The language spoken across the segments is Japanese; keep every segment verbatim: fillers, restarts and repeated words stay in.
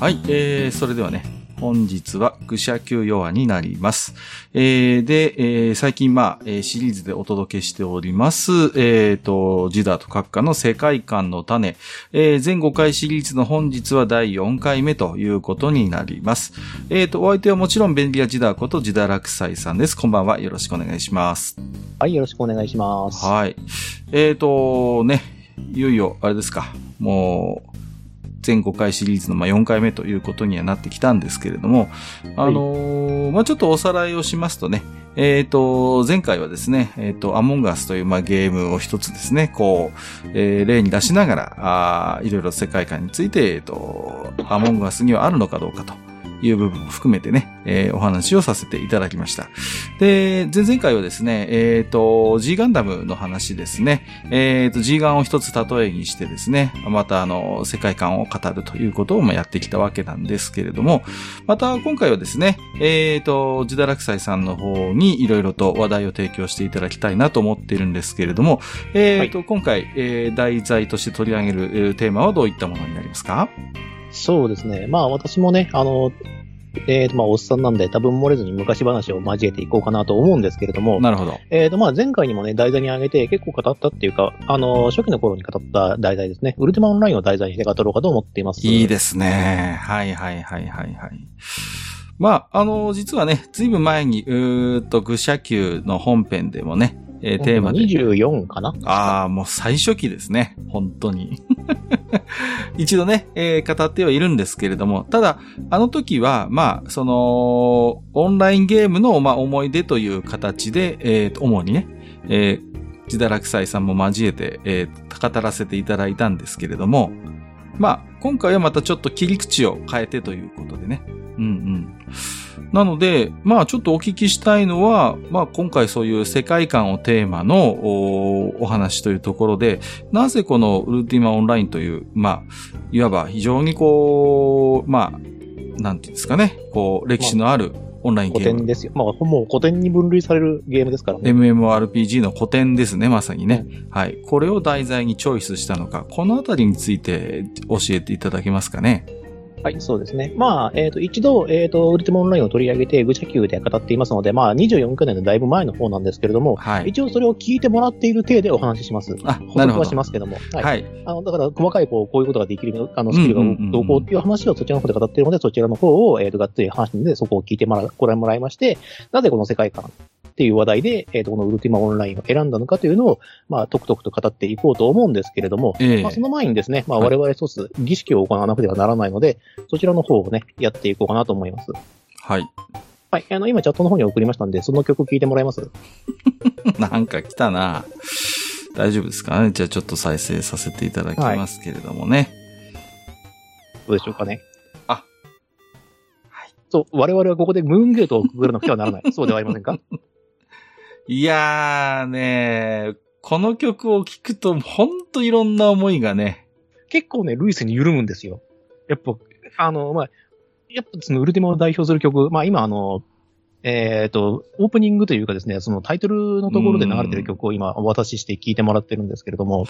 はい、えー、それではね、本日は愚者級ヨアになります。えー、で、えー、最近まあ、えー、シリーズでお届けしております、えーと、ジダーとカッカの世界観の種、えー、全ごかいシリーズの本日はだいよんかいめということになります。えーと、お相手はもちろん便利屋ジダーことジダラクサイさんです。こんばんは。よろしくお願いします。はい、よろしくお願いします。はい。えーと、ね、いよいよ、あれですか、もう、全ごかいシリーズのまあよんかいめということにはなってきたんですけれども、あのーはい、まあちょっとおさらいをしますとね、えっと、前回はですね、えっと、アモンガスというまあゲームを一つですね、こう、えー、例に出しながら、あいろいろ世界観について、えっと、アモンガスにはあるのかどうかという部分を含めてね、えー、お話をさせていただきました。で、前々回はですね、えっと、G ガンダムの話ですね、えっと、G ガンを一つ例えにしてですね、またあの、世界観を語るということをやってきたわけなんですけれども、また今回はですね、えっと、ジダラクサイさんの方にいろいろと話題を提供していただきたいなと思っているんですけれども、えっと、はい、今回、えー、題材として取り上げるテーマはどういったものになりますか？そうですね。まあ私もね、あの、えっ、ー、とまあおっさんなんで多分漏れずに昔話を交えていこうかなと思うんですけれども。なるほど。えっ、ー、とまあ前回にもね、題材に挙げて結構語ったっていうか、あの、初期の頃に語った題材ですね。ウルティマオンラインを題材にして語ろうかと思っています。いいですね。はいはいはいはいはい。まああの、実はね、ずいぶん前に、うーっと愚者級の本編でもね、えー、テーマで。にじゅうよんかな？ああ、もう最初期ですね。本当に。一度ね、えー、語ってはいるんですけれども、ただ、あの時は、まあ、その、オンラインゲームの、まあ、思い出という形で、えー、主にね、えー、ジダラクサイさんも交えて、えー、語らせていただいたんですけれども、まあ、今回はまたちょっと切り口を変えてということでね。うんうん。なので、まあちょっとお聞きしたいのは、まあ今回そういう世界観をテーマの お, お話というところで、なぜこのウルティマオンラインという、まあ、いわば非常にこう、まあ、なんていうんですかね、こう、歴史のあるオンラインゲーム。まあ、古典ですよ。まあもう古典に分類されるゲームですからね。エムエムオーアールピージー の古典ですね、まさにね。うん、はい。これを題材にチョイスしたのか、このあたりについて教えていただけますかね。はい、そうですね。まあ、えっ、ー、と、一度、えっ、ー、と、ウルティマオンラインを取り上げて、愚者級で語っていますので、まあ、にじゅうよんかいめのだいぶ前の方なんですけれども、はい、一応それを聞いてもらっている体でお話しします。あ、なるほど。補足はしますけども。はい。はい、あの、だから、細かい、こう、こういうことができる、あの、スキルがどうこうっていう話をそちらの方で語っているので、そちらの方を、えっ、ー、と、がっつり話して、そこを聞いてもら、ご覧もらいまして、なぜこの世界観っていう話題で、えっ、ー、と、このウルティマオンラインを選んだのかというのを、まあ、とくとくと語っていこうと思うんですけれども、えー、まあ、その前にですね、まあ、我々一つ儀式を行わなくてはならないので、はい、そちらの方をね、やっていこうかなと思います。はい。はい。あの、今チャットの方に送りましたんで、その曲聴いてもらえます？なんか来たな。大丈夫ですかね。じゃあちょっと再生させていただきますけれどもね。はい、どうでしょうかね。あ。はい。そう、我々はここでムーンゲートをくぐらなくてはならない。そうではありませんか？いやーねー、この曲を聴くと、ほんといろんな思いがね。結構ね、ルイスに緩むんですよ。やっぱ、あの、まあ、やっぱそのウルティマを代表する曲、まあ今あの、えっ、ー、と、オープニングというかですね、そのタイトルのところで流れてる曲を今お渡しして聴いてもらってるんですけれども、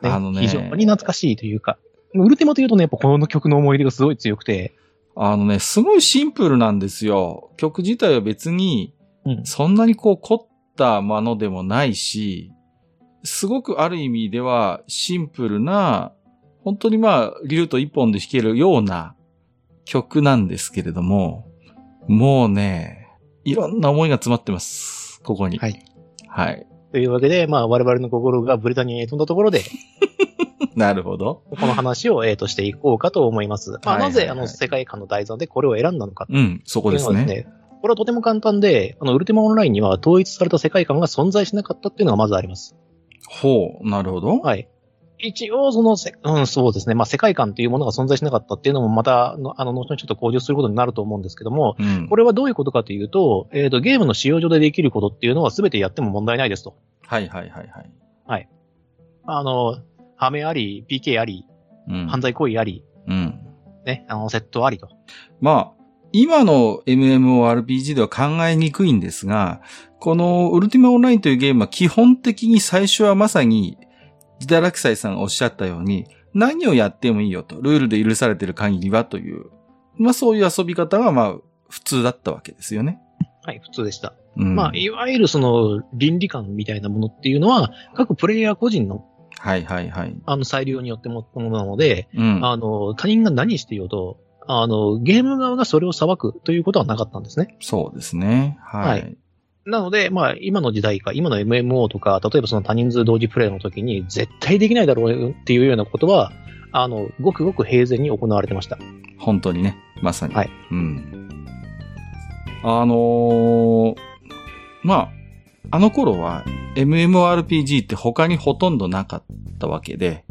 ね、あのね、非常に懐かしいというか、ウルティマというとね、やっぱこの曲の思い入れがすごい強くて。あのね、すごいシンプルなんですよ。曲自体は別に、そんなにこう凝ったものでもないし、すごくある意味ではシンプルな、本当にまあ、リルート一本で弾けるような曲なんですけれども、もうね、いろんな思いが詰まってます。ここに。はい。はい。というわけで、まあ、我々の心がブレタニーへ飛んだところで、なるほど。この話を、えーとしていこうかと思います。まあ、なぜ、あの、世界観の題材でこれを選んだのか。うん、そこですね。これはとても簡単で、あの、ウルティマオンラインには統一された世界観が存在しなかったっていうのがまずあります。ほう、なるほど。はい。一応、そのせ、うん、そうですね。まあ、世界観というものが存在しなかったっていうのも、また、あの、後々ちょっと向上することになると思うんですけども、うん、これはどういうことかというと、えっと、ゲームの使用上でできることっていうのは全てやっても問題ないですと。はいはいはいはい。はい。あの、ハメあり、ピーケー あり、うん、犯罪行為あり、うん、ね、あの、窃盗ありと。まあ、今の エムエムオーアールピージー では考えにくいんですが、このウルティマオンラインというゲームは基本的に最初はまさに、ジダラクサイさんがおっしゃったように、何をやってもいいよと、ルールで許されている限りはというまあそういう遊び方はまあ普通だったわけですよね。はい、普通でした。うん、まあいわゆるその倫理観みたいなものっていうのは各プレイヤー個人のはいはいはいあの裁量によってものなので、うん、あの他人が何してようとあのゲーム側がそれを裁くということはなかったんですね。そうですね。はい。はい、なのでまあ今の時代か今の エムエムオー とか例えばその多人数同時プレイの時に絶対できないだろうっていうようなことはあのごくごく平然に行われてました。本当にね、まさに。はい。うん。あのー、まあ、あの頃は エムエムオーアールピージー って他にほとんどなかったわけで、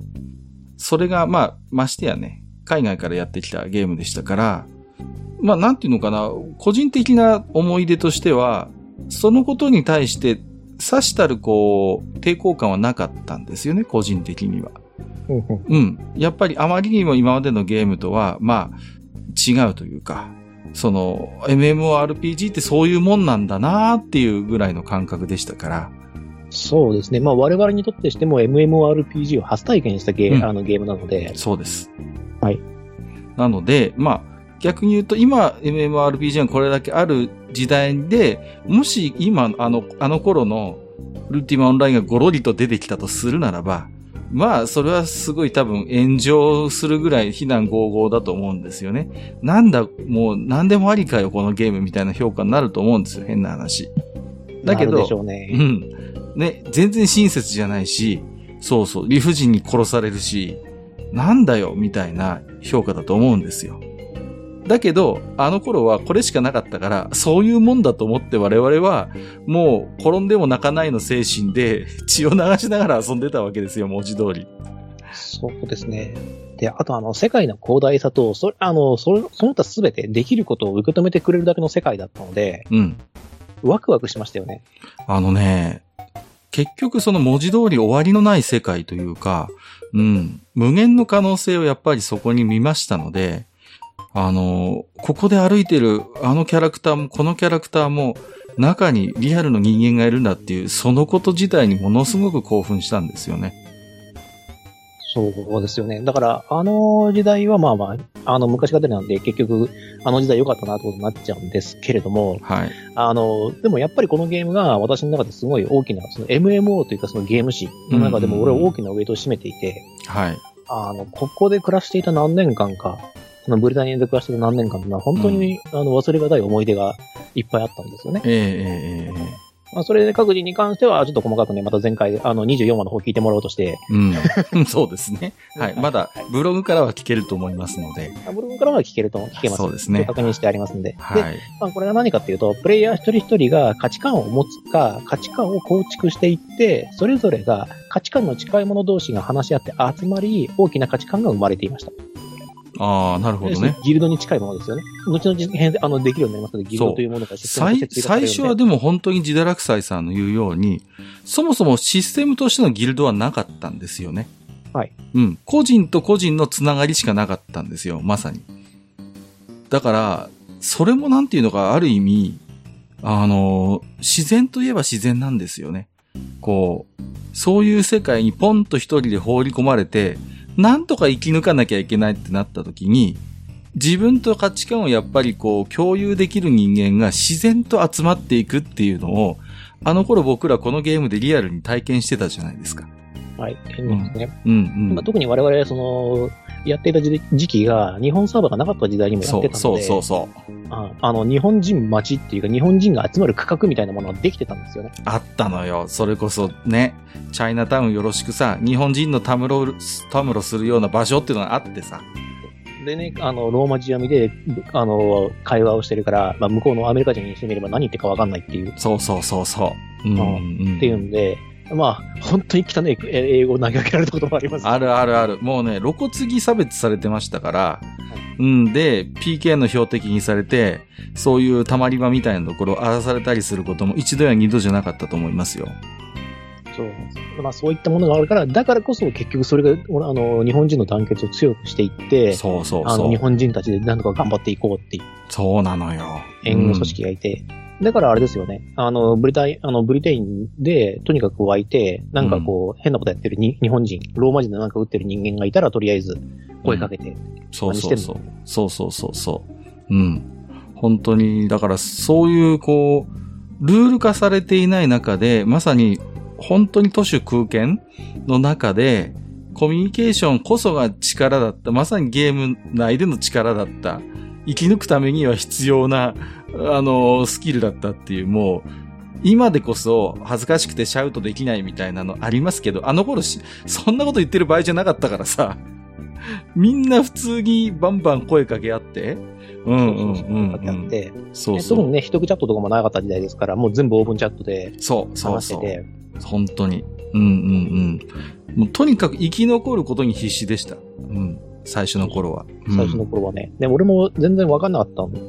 それがまあ、ましてやね、海外からやってきたゲームでしたから、まあなんていうのかな、個人的な思い出としては、そのことに対してさしたるこう、抵抗感はなかったんですよね、個人的には。うん。やっぱりあまりにも今までのゲームとは、まあ、違うというか、その エムエムオーアールピージー ってそういうもんなんだなーっていうぐらいの感覚でしたから。そうですね。まあ我々にとってしても エムエムオーアールピージー を初体験したゲー、うん、あのゲームなので。そうです。はい。なので、まあ逆に言うと今 エムエムオーアールピージー がこれだけある時代で、もし今あのあの頃のルティマオンラインがゴロリと出てきたとするならば、まあ、それはすごい多分炎上するぐらい非難合々だと思うんですよね。なんだ、もう何でもありかよ、このゲームみたいな評価になると思うんですよ、変な話。だけど、なるでしょうね。うん。ね、全然親切じゃないし、そうそう、理不尽に殺されるし、なんだよ、みたいな評価だと思うんですよ。だけど、あの頃はこれしかなかったから、そういうもんだと思って我々は、もう転んでも泣かないの精神で血を流しながら遊んでたわけですよ、文字通り。そうですね。で、あとあの、世界の広大さと、そ、あの、そ、その他すべてできることを受け止めてくれるだけの世界だったので、うん。ワクワクしましたよね。あのね、結局その文字通り終わりのない世界というか、うん、無限の可能性をやっぱりそこに見ましたので、あの、ここで歩いてるあのキャラクターもこのキャラクターも中にリアルの人間がいるんだっていうそのこと自体にものすごく興奮したんですよね。そうですよね。だからあの時代はまあまあ、あの昔語りなんで結局あの時代良かったなってことになっちゃうんですけれども、はい。あの、でもやっぱりこのゲームが私の中ですごい大きな、その エムエムオー というかそのゲーム史の中でも俺は大きなウェイトを占めていて、はい。あの、ここで暮らしていた何年間か、そのブリタニアで暮らしてる何年間というのは本当に、うん、あの忘れがたい思い出がいっぱいあったんですよね。えーえーまあ、それで各自に関してはちょっと細かくね、また前回あのにじゅうよんわの方聞いてもらおうとして、うん、そうですね。はい、まだブログからは聞けると思いますので、ブログからは聞けると聞けます。そうですね。確認してありますんで、はい。で、まあ、これが何かっていうと、プレイヤー一人一人が価値観を持つか、価値観を構築していって、それぞれが価値観の近い者同士が話し合って集まり、大きな価値観が生まれていました。ああ、なるほどね。ギルドに近いものですよね。後々変であのできるようになりますので、ギルドというものがシステムとして追加されるので。最初はでも本当に自堕落斎さんの言うように、そもそもシステムとしてのギルドはなかったんですよね。はい。うん。個人と個人のつながりしかなかったんですよ、まさに。だから、それもなんていうのか、ある意味、あの、自然といえば自然なんですよね。こう、そういう世界にポンと一人で放り込まれて、なんとか生き抜かなきゃいけないってなった時に、自分と価値観をやっぱりこう共有できる人間が自然と集まっていくっていうのを、あの頃僕らこのゲームでリアルに体験してたじゃないですか。はい、ですね。うん、うん、うん。まあ、特に我々その、やっていた時期が日本サーバーがなかった時代にもやってたので、そうそうそうそう。あ、あの日本人町っていうか日本人が集まる区画みたいなものができてたんですよね。あったのよ。それこそね、チャイナタウンよろしくさ、日本人のたむろたむろするような場所っていうのがあってさ。でね、あのローマ字読みであの会話をしてるから、まあ、向こうのアメリカ人にしてみれば何言ってか分かんないっていう。そうそうそうそう。うんうん、っていうんで。まあ、本当に汚い英語を投げかけられたこともあります、ね。あるあるある。もうね、露骨に差別されてましたから、はい、うんで、ピーケー の標的にされて、そういう溜まり場みたいなところを荒らされたりすることも一度や二度じゃなかったと思いますよ。そう。まあ、そういったものがあるから、だからこそ結局それが、あの、日本人の団結を強くしていって、そうそうそう。あの、日本人たちで何とか頑張っていこうっていう。そうなのよ。援軍組織がいて。うん、だからあれですよね。あの、ブリタイン、あの、ブリテインで、とにかく湧いて、なんかこう、うん、変なことやってるに日本人、ローマ人でなんか打ってる人間がいたら、とりあえず、声かけて、うん。そうそうそう。そうそうそうそう。うん。本当に、だからそういうこう、ルール化されていない中で、まさに本当に徒手空拳の中で、コミュニケーションこそが力だった。まさにゲーム内での力だった。生き抜くためには必要な、あの、スキルだったっていう、もう、今でこそ恥ずかしくてシャウトできないみたいなのありますけど、あの頃し、そんなこと言ってる場合じゃなかったからさ、みんな普通にバンバン声かけ合って、うんうんうん、うん。やって、そうそう。特にね、一人チャットとかもなかった時代ですから、もう全部オープンチャットで話してて、そうそうそう。本当に。うんうんうん。もうとにかく生き残ることに必死でした。うん。最初の頃は。うん、最初の頃はね。で、俺も全然わかんなかったってい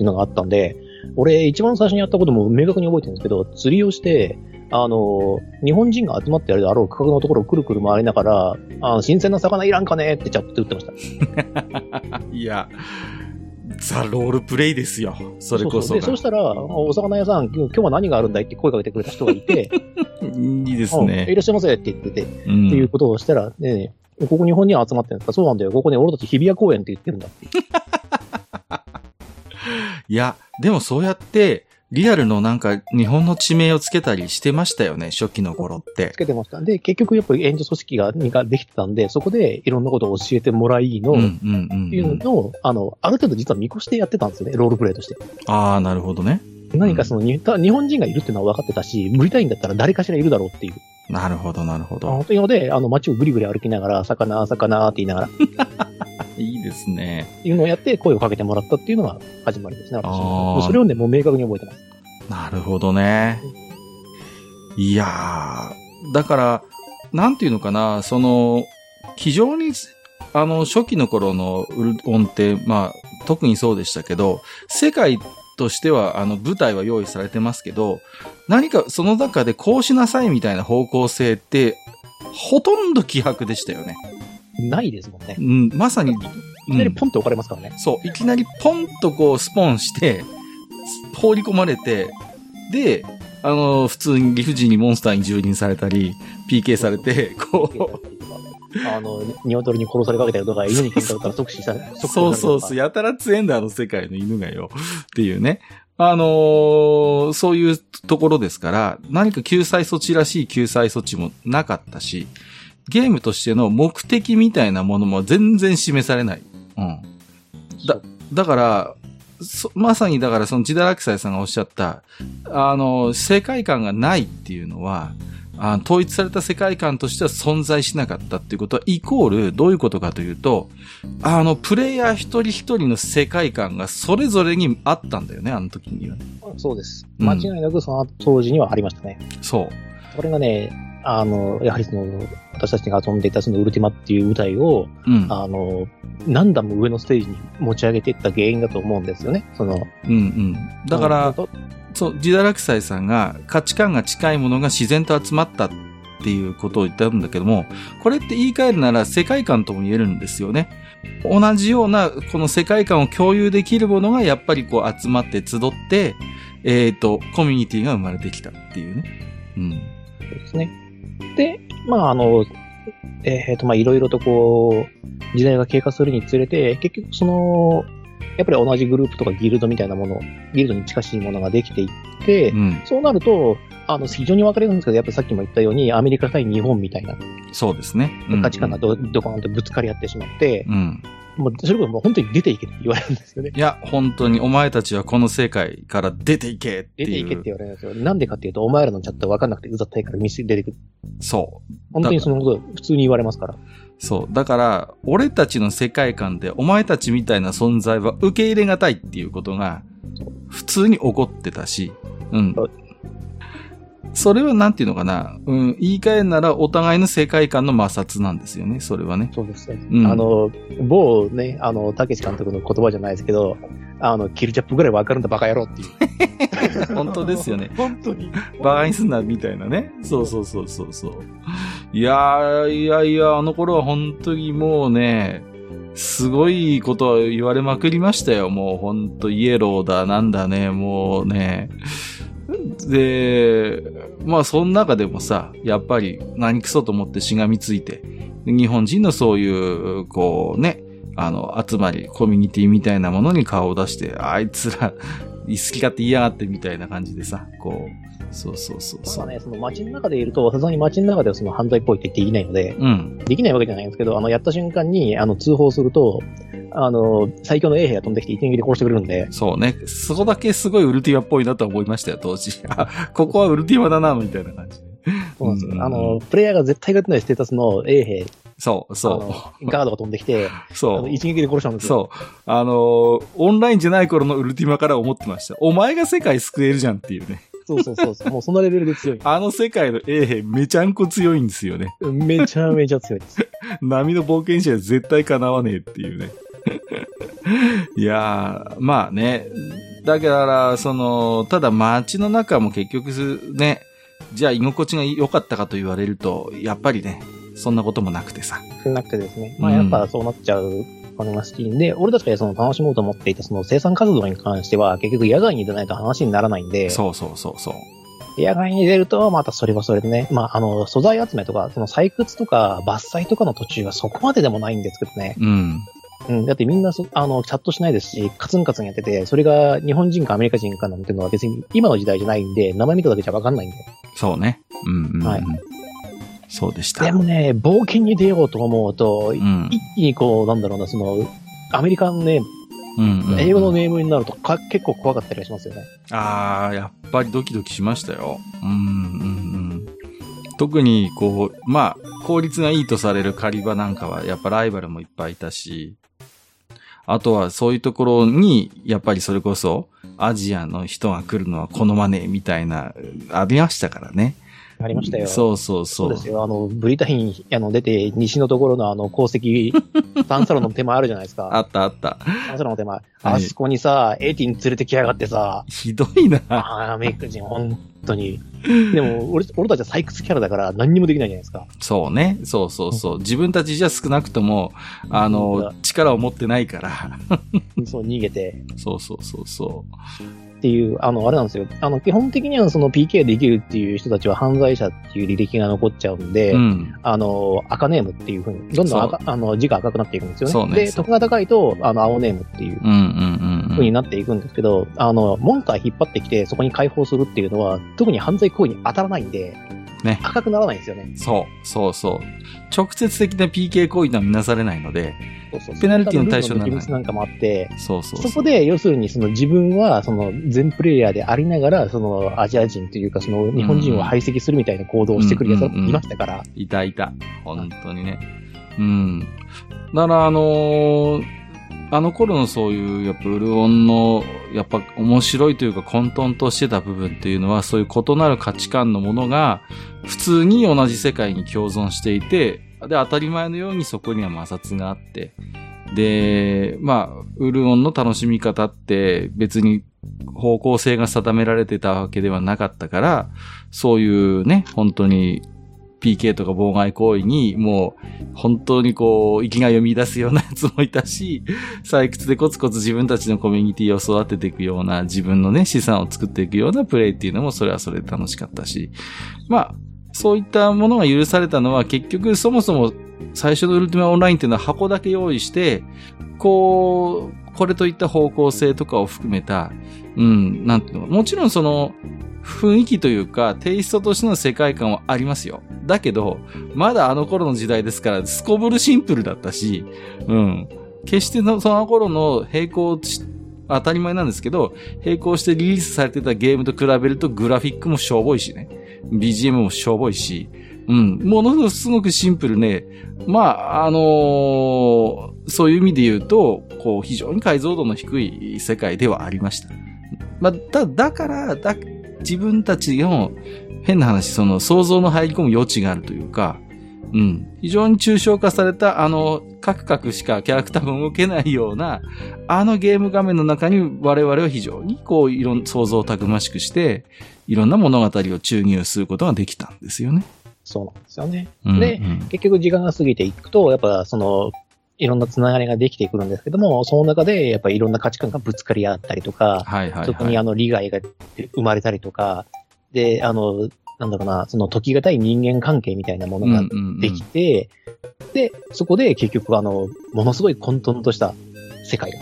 うのがあったんで、俺一番最初にやったことも明確に覚えてるんですけど、釣りをして、あの、日本人が集まってやるであろう区画のところをくるくる回りながら、あの、新鮮な魚いらんかねってチャットで打ってました。いや、ザ・ロールプレイですよ。それこそ。そうそう。で、そうしたら、お魚屋さん、今日は何があるんだいって声かけてくれた人がいて、いいですね。いらっしゃいませって言ってて、うん、っていうことをしたら、ね、ここ日本には集まってるんですか？そうなんだよ。ここね、俺たち日比谷公園って言ってるんだって。いや、でもそうやって、リアルのなんか、日本の地名をつけたりしてましたよね、初期の頃って。つけてました。で、結局やっぱり援助組織が、ができてたんで、そこでいろんなことを教えてもらいの、うんうんうんうん、っていうのを、あの、ある程度実は見越してやってたんですよね、ロールプレイとして。ああ、なるほどね。何かその、うん、日本人がいるっていうのは分かってたし、無理たいんだったら誰かしらいるだろうっていう。なるほど、なるほど。というので、あの、街をぐりぐり歩きながら、魚、魚って言いながら。いいですね。いうのをやって声をかけてもらったっていうのが始まりですね。私もそれをね、もう明確に覚えてます。なるほどね。いやー、だから、なんていうのかな、その、非常に、あの、初期の頃のウルオンって、まあ、特にそうでしたけど、世界としては、あの、舞台は用意されてますけど、何かその中でこうしなさいみたいな方向性って、ほとんど希薄でしたよね。ないですもんね。うん、まさに、いきなりポンと置かれますからね、うん。そう、いきなりポンとこうスポンして、放り込まれて、で、あのー、普通に理不尽にモンスターに蹂躙されたり、ピーケー されて、こう。あの、鶏に殺されかけたりとか、犬に喧嘩打ったら即死されたりとか。そうそうそう、やたら強えんだ、あの世界の犬がよ。っていうね。あのー、そういうところですから、何か救済措置らしい救済措置もなかったし、ゲームとしての目的みたいなものも全然示されない。うん。だ、だから、まさにだからそのジダラクサイさんがおっしゃった、あの、世界観がないっていうのは、あの統一された世界観としては存在しなかったっていうことは、イコールどういうことかというと、あの、プレイヤー一人一人の世界観がそれぞれにあったんだよね、あの時にはね。そうです。間違いなくその当時にはありましたね。うん、そう。これがね、あの、やはりその、私たちが遊んでいたそのウルティマっていう舞台を、うん、あの、何段も上のステージに持ち上げていった原因だと思うんですよね、その。うんうん。だから、そう、ジダラクサイさんが価値観が近いものが自然と集まったっていうことを言ったんだけども、これって言い換えるなら世界観とも言えるんですよね。同じような、この世界観を共有できるものがやっぱりこう集まって集って、えっと、コミュニティが生まれてきたっていうね。うん。そうですね。で、まああの、えっと、まあいろいろとこう、時代が経過するにつれて、結局その、やっぱり同じグループとかギルドみたいなもの、ギルドに近しいものができていって、うん、そうなると、あの、非常に分かれるんですけど、やっぱりさっきも言ったように、アメリカ対日本みたいな。そうですね。うんうん、価値観がドカンとぶつかり合ってしまって、うん、もうそれこそもう本当に出ていけって言われるんですよね。いや、本当にお前たちはこの世界から出ていけっていう。出ていけって言われるんですよ。なんでかっていうと、お前らのチャット分かんなくてうざったいからミス出てくる。そう。本当にそのこと普通に言われますから。そう。だから、俺たちの世界観でお前たちみたいな存在は受け入れがたいっていうことが、普通に起こってたし、うん。それはなんていうのかな、うん、言い換えんならお互いの世界観の摩擦なんですよね、それはね。そうですね。うん、あの、某ね、あの、たけし監督の言葉じゃないですけど、あの、キルチャップぐらいわかるんだバカ野郎っていう。本当ですよね。本当に。バカにすんな、みたいなね。そうそうそうそうそう。いやー、いやいや、あの頃は本当にもうね、すごいことは言われまくりましたよ。もう本当イエローだ、なんだね、もうね。で、まあその中でもさ、やっぱり何くそと思ってしがみついて、日本人のそういう、こうね、あの、集まり、コミュニティみたいなものに顔を出して、あいつら、好き勝手言いやがってみたいな感じでさ、こう、そうそうそうそう。まあね、その街の中でいると、さすがに街の中ではその犯罪っぽいってできないので、うん、できないわけじゃないんですけど、あの、やった瞬間に、あの、通報すると、あの、最強の衛兵が飛んできて一撃で殺してくれるんで。そうね。そこだけすごいウルティマっぽいなと思いましたよ、当時。あ、ここはウルティマだな、みたいな感じ。そうなんですよ、うん、あの、プレイヤーが絶対勝てないステータスの衛兵。そう、そう。ガードが飛んできて、そう。一撃で殺したんですよ。そう。あの、オンラインじゃない頃のウルティマから思ってました。お前が世界救えるじゃんっていうね。そうそうそうそう。もうそのレベルで強い。あの世界の衛兵めちゃんこ強いんですよね。めちゃめちゃ強いです。波の冒険者は絶対かなわねえっていうね。いやー、まあね。だから、その、ただ街の中も結局ね、じゃあ居心地が良かったかと言われると、やっぱりね、そんなこともなくてさ。なくてですね。まあやっぱそうなっちゃうのが好きで、俺たちがその楽しもうと思っていたその生産活動に関しては、結局野外に出ないと話にならないんで。そうそうそうそう。野外に出ると、またそれはそれでね、まああの、素材集めとか、その採掘とか伐採とかの途中はそこまででもないんですけどね。うん。うん、だってみんなそあのチャットしないですし、カツンカツンやってて、それが日本人かアメリカ人かなんていうのは別に今の時代じゃないんで、名前見ただけじゃ分かんないんで。そうね。うん、うん。はい。そうでした。でもね、冒険に出ようと思うと、うん、一気にこう、なんだろうな、その、アメリカンネーム、うんうんうん、英語のネームになるとか結構怖かったりしますよね。あー、やっぱりドキドキしましたよ。うん、うん、うん。特に、こう、まあ、効率がいいとされる狩場なんかは、やっぱライバルもいっぱいいたし、あとはそういうところに、やっぱりそれこそ、アジアの人が来るのは好まねえみたいな、ありましたからね。ありましたよ。そうそうそう。そうですよ。あの、ブリタイン、あの、出て、西のところのあの、鉱石、タンサロンの手前あるじゃないですか。あったあった。タンサロンの手前。あそこにさ、エイティン連れてきやがってさ。ひどいな。あアメリカ人、本当に。でも、俺、俺たちは採掘キャラだから何にもできないじゃないですか。そうね。そうそうそう。自分たちじゃ少なくとも、あの、力を持ってないから。そう、逃げて。そうそうそうそう。っていう、あの、あれなんですよ。あの、基本的にはその ピーケー できるっていう人たちは犯罪者っていう履歴が残っちゃうんで、うん、あの、赤ネームっていう風に、どんどん赤、あの、字が赤くなっていくんですよね。そうね。で、得が高いと、あの、青ネームっていう風になっていくんですけど、うんうんうんうん、あの、モンスター引っ張ってきてそこに解放するっていうのは、特に犯罪行為に当たらないんで、ね、赤くならないんですよね。そう、そうそう。直接的な ピーケー 行為とは見なされないので、そうそうそうペナルティの対象にならない。そうそうそう。ルールの秘密なんかもあって、そうそうそう。そこで、要するにその自分はその全プレイヤーでありながら、そのアジア人というかその日本人を排斥するみたいな行動をしてくるやつがいましたから。うんうんうん、いたいた。本当にね。うん。だからあのー、あの頃のそういう、やっぱウルオンの、やっぱ面白いというか混沌としてた部分っていうのは、そういう異なる価値観のものが、普通に同じ世界に共存していて、で、当たり前のようにそこには摩擦があって、で、まあ、ウルオンの楽しみ方って別に方向性が定められてたわけではなかったから、そういうね、本当に、ピーケー とか妨害行為にもう本当にこう生きがいを見出すようなやつもいたし、採掘でコツコツ自分たちのコミュニティを育てていくような、自分のね資産を作っていくようなプレイっていうのもそれはそれで楽しかったし、まあそういったものが許されたのは、結局そもそも最初のウルティマオンラインっていうのは箱だけ用意して、こうこれといった方向性とかを含めた、うん、なんていうの、もちろんその雰囲気というかテイストとしての世界観はありますよ。だけどまだあの頃の時代ですから、すこぶるシンプルだったし、うん、決してのその頃の並行し、当たり前なんですけど、並行してリリースされてたゲームと比べると、グラフィックもしょぼいしね、 ビージーエム もしょぼいし、うん、ものすごくシンプルね。まああのー、そういう意味で言うと、こう非常に解像度の低い世界ではありました。まあ、だ、だからだ自分たちの変な話、その想像の入り込む余地があるというか、うん、非常に抽象化された、あのカクカクしかキャラクターも動けないようなあのゲーム画面の中に、我々は非常にこういろんな想像をたくましくして、いろんな物語を注入することができたんですよね。そうなんですよね。うんうん、で結局時間が過ぎていくと、やっぱそのいろんなつながりができてくるんですけども、その中でやっぱりいろんな価値観がぶつかり合ったりとか、はいはいはい、そこにあの利害が生まれたりとかで、あのなんだろうな、その時がたい人間関係みたいなものができて、うんうんうん、で、そこで結局あの、ものすごい混沌とした世界が。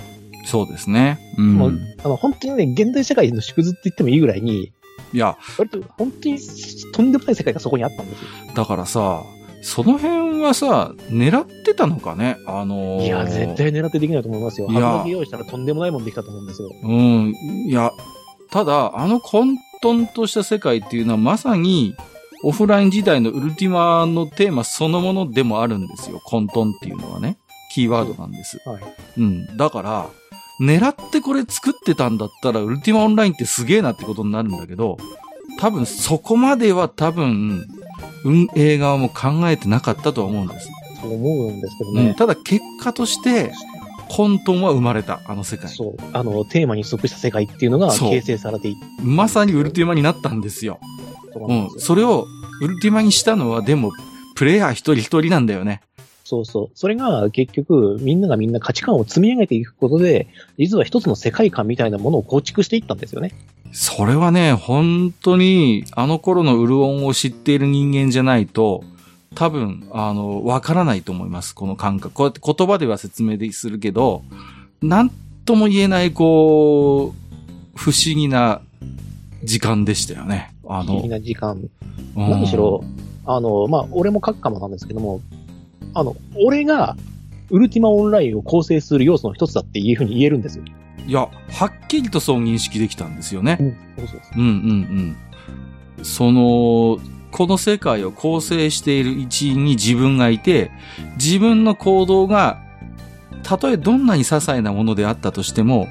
そうですね。うん。もうあの本当にね、現代社会の縮図って言ってもいいぐらいに、いや、割と本当にとんでもない世界がそこにあったんですよ。だからさ、その辺はさ、狙ってたのかね、あのー、いや、絶対狙ってできないと思いますよ。箱だけ用意したらとんでもないもんできたと思うんですよ。うん。いや、ただ、あの混沌とした世界っていうのはまさに、オフライン時代のウルティマのテーマそのものでもあるんですよ。混沌っていうのはね、キーワードなんです。はい、うん。だから、狙ってこれ作ってたんだったら、ウルティマオンラインってすげえなってことになるんだけど、多分そこまでは多分、運営側も考えてなかったとは思うんです。と思うんですけどね。うん、ただ結果として、混沌は生まれた、あの世界。そう。あの、テーマに即した世界っていうのが形成されていった。まさにウルティマになったんですよ。うん。それをウルティマにしたのは、でも、プレイヤー一人一人なんだよね。そうそう。それが結局、みんながみんな価値観を積み上げていくことで、実は一つの世界観みたいなものを構築していったんですよね。それはね、本当に、あの頃のウルオンを知っている人間じゃないと、多分、あの、わからないと思います。この感覚。こうやって言葉では説明するけど、なんとも言えない、こう、不思議な時間でしたよね。あの不思議な時間。うん、何しろ、あの、まあ、俺も書くかもなんですけども、あの、俺が、ウルティマオンラインを構成する要素の一つだっていうふうに言えるんですよ。いや、はっきりとそう認識できたんですよね。うん、そうです。うんうんうん。その、この世界を構成している一員に自分がいて、自分の行動が、たとえどんなに些細なものであったとしても、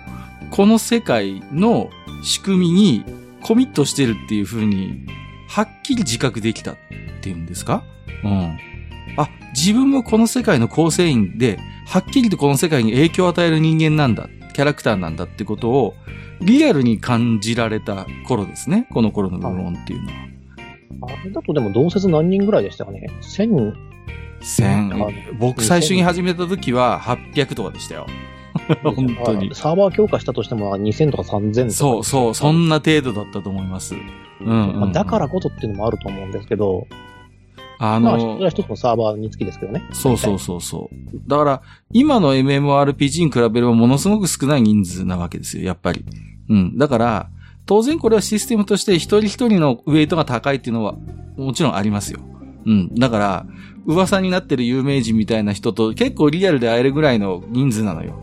この世界の仕組みにコミットしてるっていうふうに、はっきり自覚できたっていうんですか？うん。あ、自分もこの世界の構成員で、はっきりとこの世界に影響を与える人間なんだ、キャラクターなんだってことを、リアルに感じられた頃ですね。この頃のルロンっていうのは。あれだとでも同説何人ぐらいでしたかね？千千。僕最初に始めた時ははっぴゃくとかでしたよ。本当に。サーバー強化したとしてもにせんとかさんぜんとか。そうそう、そんな程度だったと思います。うん、うんまあ。だからことっていうのもあると思うんですけど、あの、まあ、それは一つのサーバーにつきですけどね。そうそうそうそう。だから、今の エムエムオーアールピージー に比べればものすごく少ない人数なわけですよ、やっぱり。うん。だから、当然これはシステムとして一人一人のウェイトが高いっていうのは、もちろんありますよ。うん。だから、噂になってる有名人みたいな人と結構リアルで会えるぐらいの人数なのよ。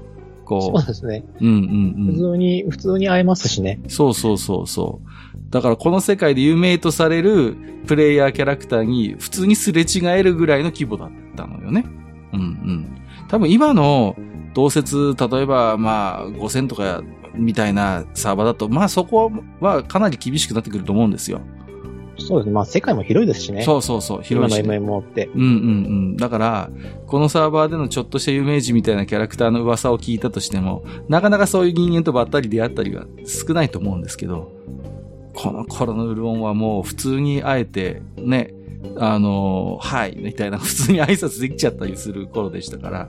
こう。そうですね。うんうんうん。普通に、普通に会えますしね。そうそうそうそう。だからこの世界で有名とされるプレイヤーキャラクターに普通にすれ違えるぐらいの規模だったのよね。うんうん。多分今の同説、例えばまあごせんとかみたいなサーバーだと、まあそこはかなり厳しくなってくると思うんですよ。そうですね。まあ世界も広いですしね。そうそうそう。広いし、ね。今の エムエムオー って。うんうんうん。だから、このサーバーでのちょっとした有名人みたいなキャラクターの噂を聞いたとしても、なかなかそういう人間とばったり出会ったりは少ないと思うんですけど、この頃のウルオンはもう普通に会えてね、あのー、はいみたいな普通に挨拶できちゃったりする頃でしたから、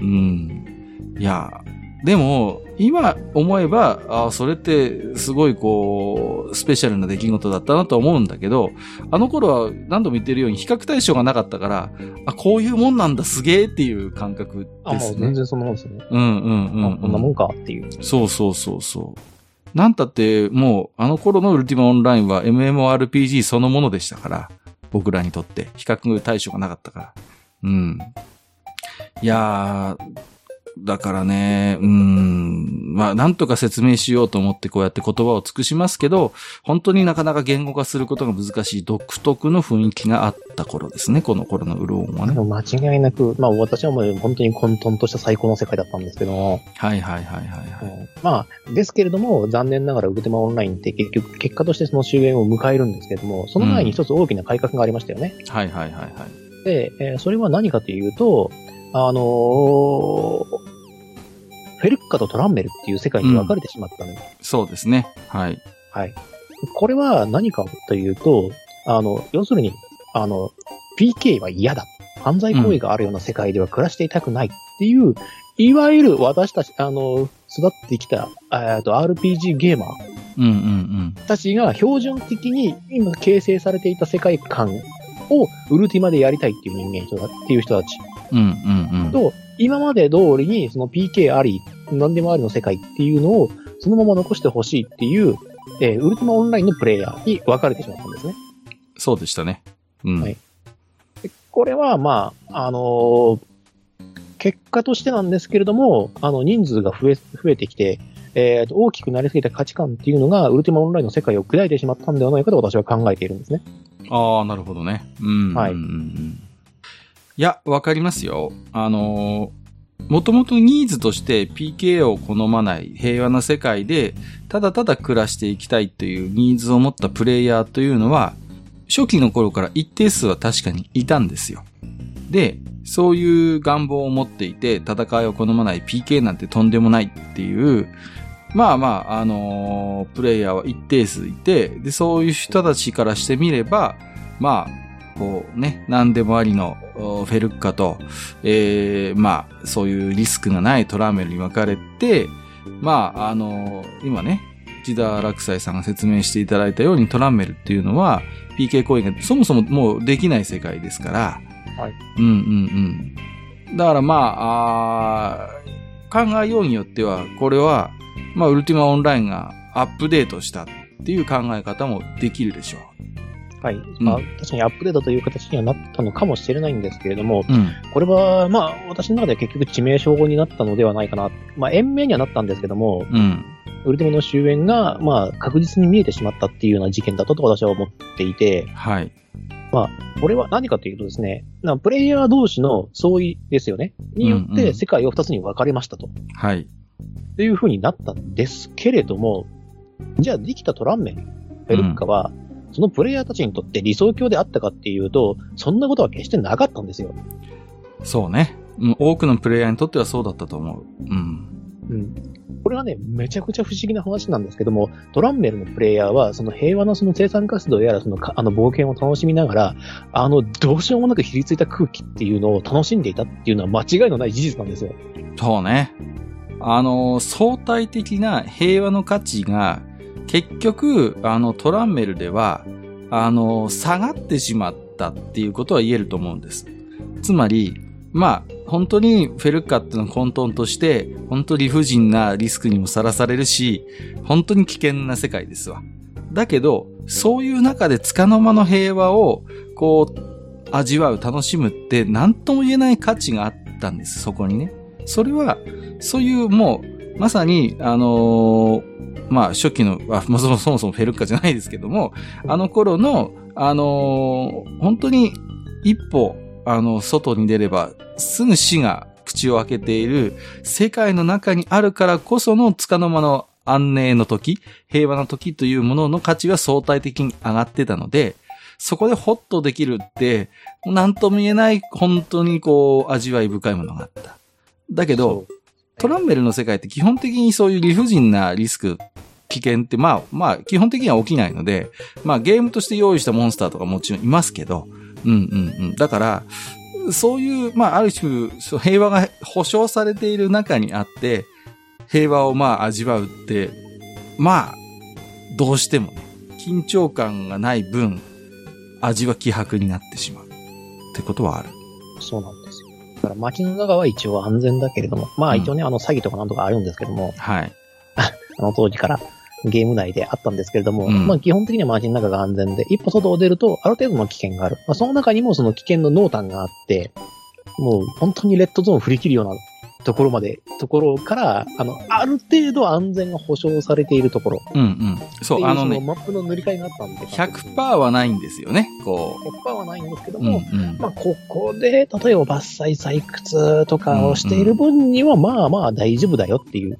うん、いやでも今思えばあそれってすごいこうスペシャルな出来事だったなと思うんだけど、あの頃は何度も言ってるように比較対象がなかったから、あこういうもんなんだすげえっていう感覚ですね。あ全然そんなもんですね。うんうんうん、うん、こんなもんかっていう。そうそうそうそう。なんたって、もう、あの頃のウルティマオンラインは エムエムオーアールピージー そのものでしたから、僕らにとって、比較対象がなかったから。うん。いやー、だからね、うん、まあ、なんとか説明しようと思ってこうやって言葉を尽くしますけど、本当になかなか言語化することが難しい独特の雰囲気があった頃ですね、この頃のウルオンはね。間違いなく、まあ、私はもう本当に混沌とした最高の世界だったんですけども。はいはいはいはい、はいうん。まあ、ですけれども、残念ながらウルティマオンラインって結局、結果としてその終焉を迎えるんですけれども、その前に一つ大きな改革がありましたよね。うん、はいはいはいはい。で、えー、それは何かというと、あのー、フェルッカとトランメルっていう世界に分かれてしまったの、うん、そうですね。はい。はい。これは何かというと、あの、要するに、あの、ピーケー は嫌だ。犯罪行為があるような世界では暮らしていたくないっていう、うん、いわゆる私たち、あの、育ってきた、えっと、アールピージー ゲーマー。うんうんうん。たちが標準的に今形成されていた世界観をウルティマでやりたいっていう人間、人だっていう人たち。うんうんうん、と今まで通りにその ピーケー あり何でもありの世界っていうのをそのまま残してほしいっていう、えー、ウルティマオンラインのプレイヤーに分かれてしまったんですね。そうでしたね、うんはい、でこれはまああのー、結果としてなんですけれどもあの人数が増え、増えてきて、えー、大きくなりすぎた価値観っていうのがウルティマオンラインの世界を砕いてしまったんではないかと私は考えているんですね。ああなるほどね、うん、はい、うん、いやわかりますよ。あのーもともとニーズとして ピーケー を好まない平和な世界でただただ暮らしていきたいというニーズを持ったプレイヤーというのは初期の頃から一定数は確かにいたんですよ。で、そういう願望を持っていて戦いを好まない ピーケー なんてとんでもないっていうまあまああのー、プレイヤーは一定数いてでそういう人たちからしてみればまあこうね、何でもありのフェルッカと、えー、まあ、そういうリスクがないトラーメルに分かれて、まあ、あの、今ね、ジダー・ラクサイさんが説明していただいたようにトラーメルっていうのは ピーケー 行為がそもそももうできない世界ですから、はい、うんうんうん。だからまあ、あ考えようによっては、これは、まあ、ウルティマオンラインがアップデートしたっていう考え方もできるでしょう。はい。まあ、確かにアップデートという形にはなったのかもしれないんですけれども、うん、これは、まあ、私の中では結局致命傷になったのではないかな。まあ、延命にはなったんですけども、うん、ウルティマの終焉が、まあ、確実に見えてしまったっていうような事件だったと私は思っていて、はい。まあ、これは何かというとですね、なんかプレイヤー同士の相違ですよね。によって世界をふたつに分かれましたと。うんうん、はい。というふうになったんですけれども、じゃあ、できたトランメン、フェルッカは、うんそのプレイヤーたちにとって理想郷であったかっていうと、そんなことは決してなかったんですよ。そうね。多くのプレイヤーにとってはそうだったと思う。うん。うん。これはね、めちゃくちゃ不思議な話なんですけども、トランメルのプレイヤーは、その平和なその生産活動やら、その、あの冒険を楽しみながら、あの、どうしようもなくひりついた空気っていうのを楽しんでいたっていうのは間違いのない事実なんですよ。そうね。あの、相対的な平和の価値が、結局、あの、トランメルでは、あの、下がってしまったっていうことは言えると思うんです。つまり、まあ、本当にフェルッカっていうのは混沌として、本当理不尽なリスクにもさらされるし、本当に危険な世界ですわ。だけど、そういう中で束の間の平和を、こう、味わう、楽しむって、なんとも言えない価値があったんです、そこにね。それは、そういうもう、まさに、あのー、まあ初期の、あ、そもそもフェルッカじゃないですけども、あの頃の、あのー、本当に一歩、あの、外に出れば、すぐ死が口を開けている世界の中にあるからこその束の間の安寧の時、平和の時というものの価値は相対的に上がってたので、そこでホッとできるって、なんとも言えない、本当にこう、味わい深いものがあった。だけど、トランメルの世界って基本的にそういう理不尽なリスク、危険ってまあまあ基本的には起きないので、まあゲームとして用意したモンスターとかもちろんいますけど、うんうんうん。だから、そういう、まあある種平和が保障されている中にあって、平和をまあ味わうって、まあ、どうしてもね、緊張感がない分、味は希薄になってしまう。ってことはある。そうなんですよ。だから街の中は一応安全だけれども、まあ一応ね、うん、あの詐欺とかなんとかあるんですけども、はい。あの当時からゲーム内であったんですけれども、うん、まあ基本的には街の中が安全で、一歩外を出るとある程度の危険がある。まあその中にもその危険の濃淡があって、もう本当にレッドゾーンを振り切るようなところまで、ところから、あの、ある程度安全が保証されているところ。うんうん。そう、あのね。マップの塗り替えがあったんで。ひゃくパーセント はないんですよね、こう。ひゃくパーセント はないんですけども、うんうん、まあ、ここで、例えば伐採採掘とかをしている分には、まあまあ大丈夫だよっていう。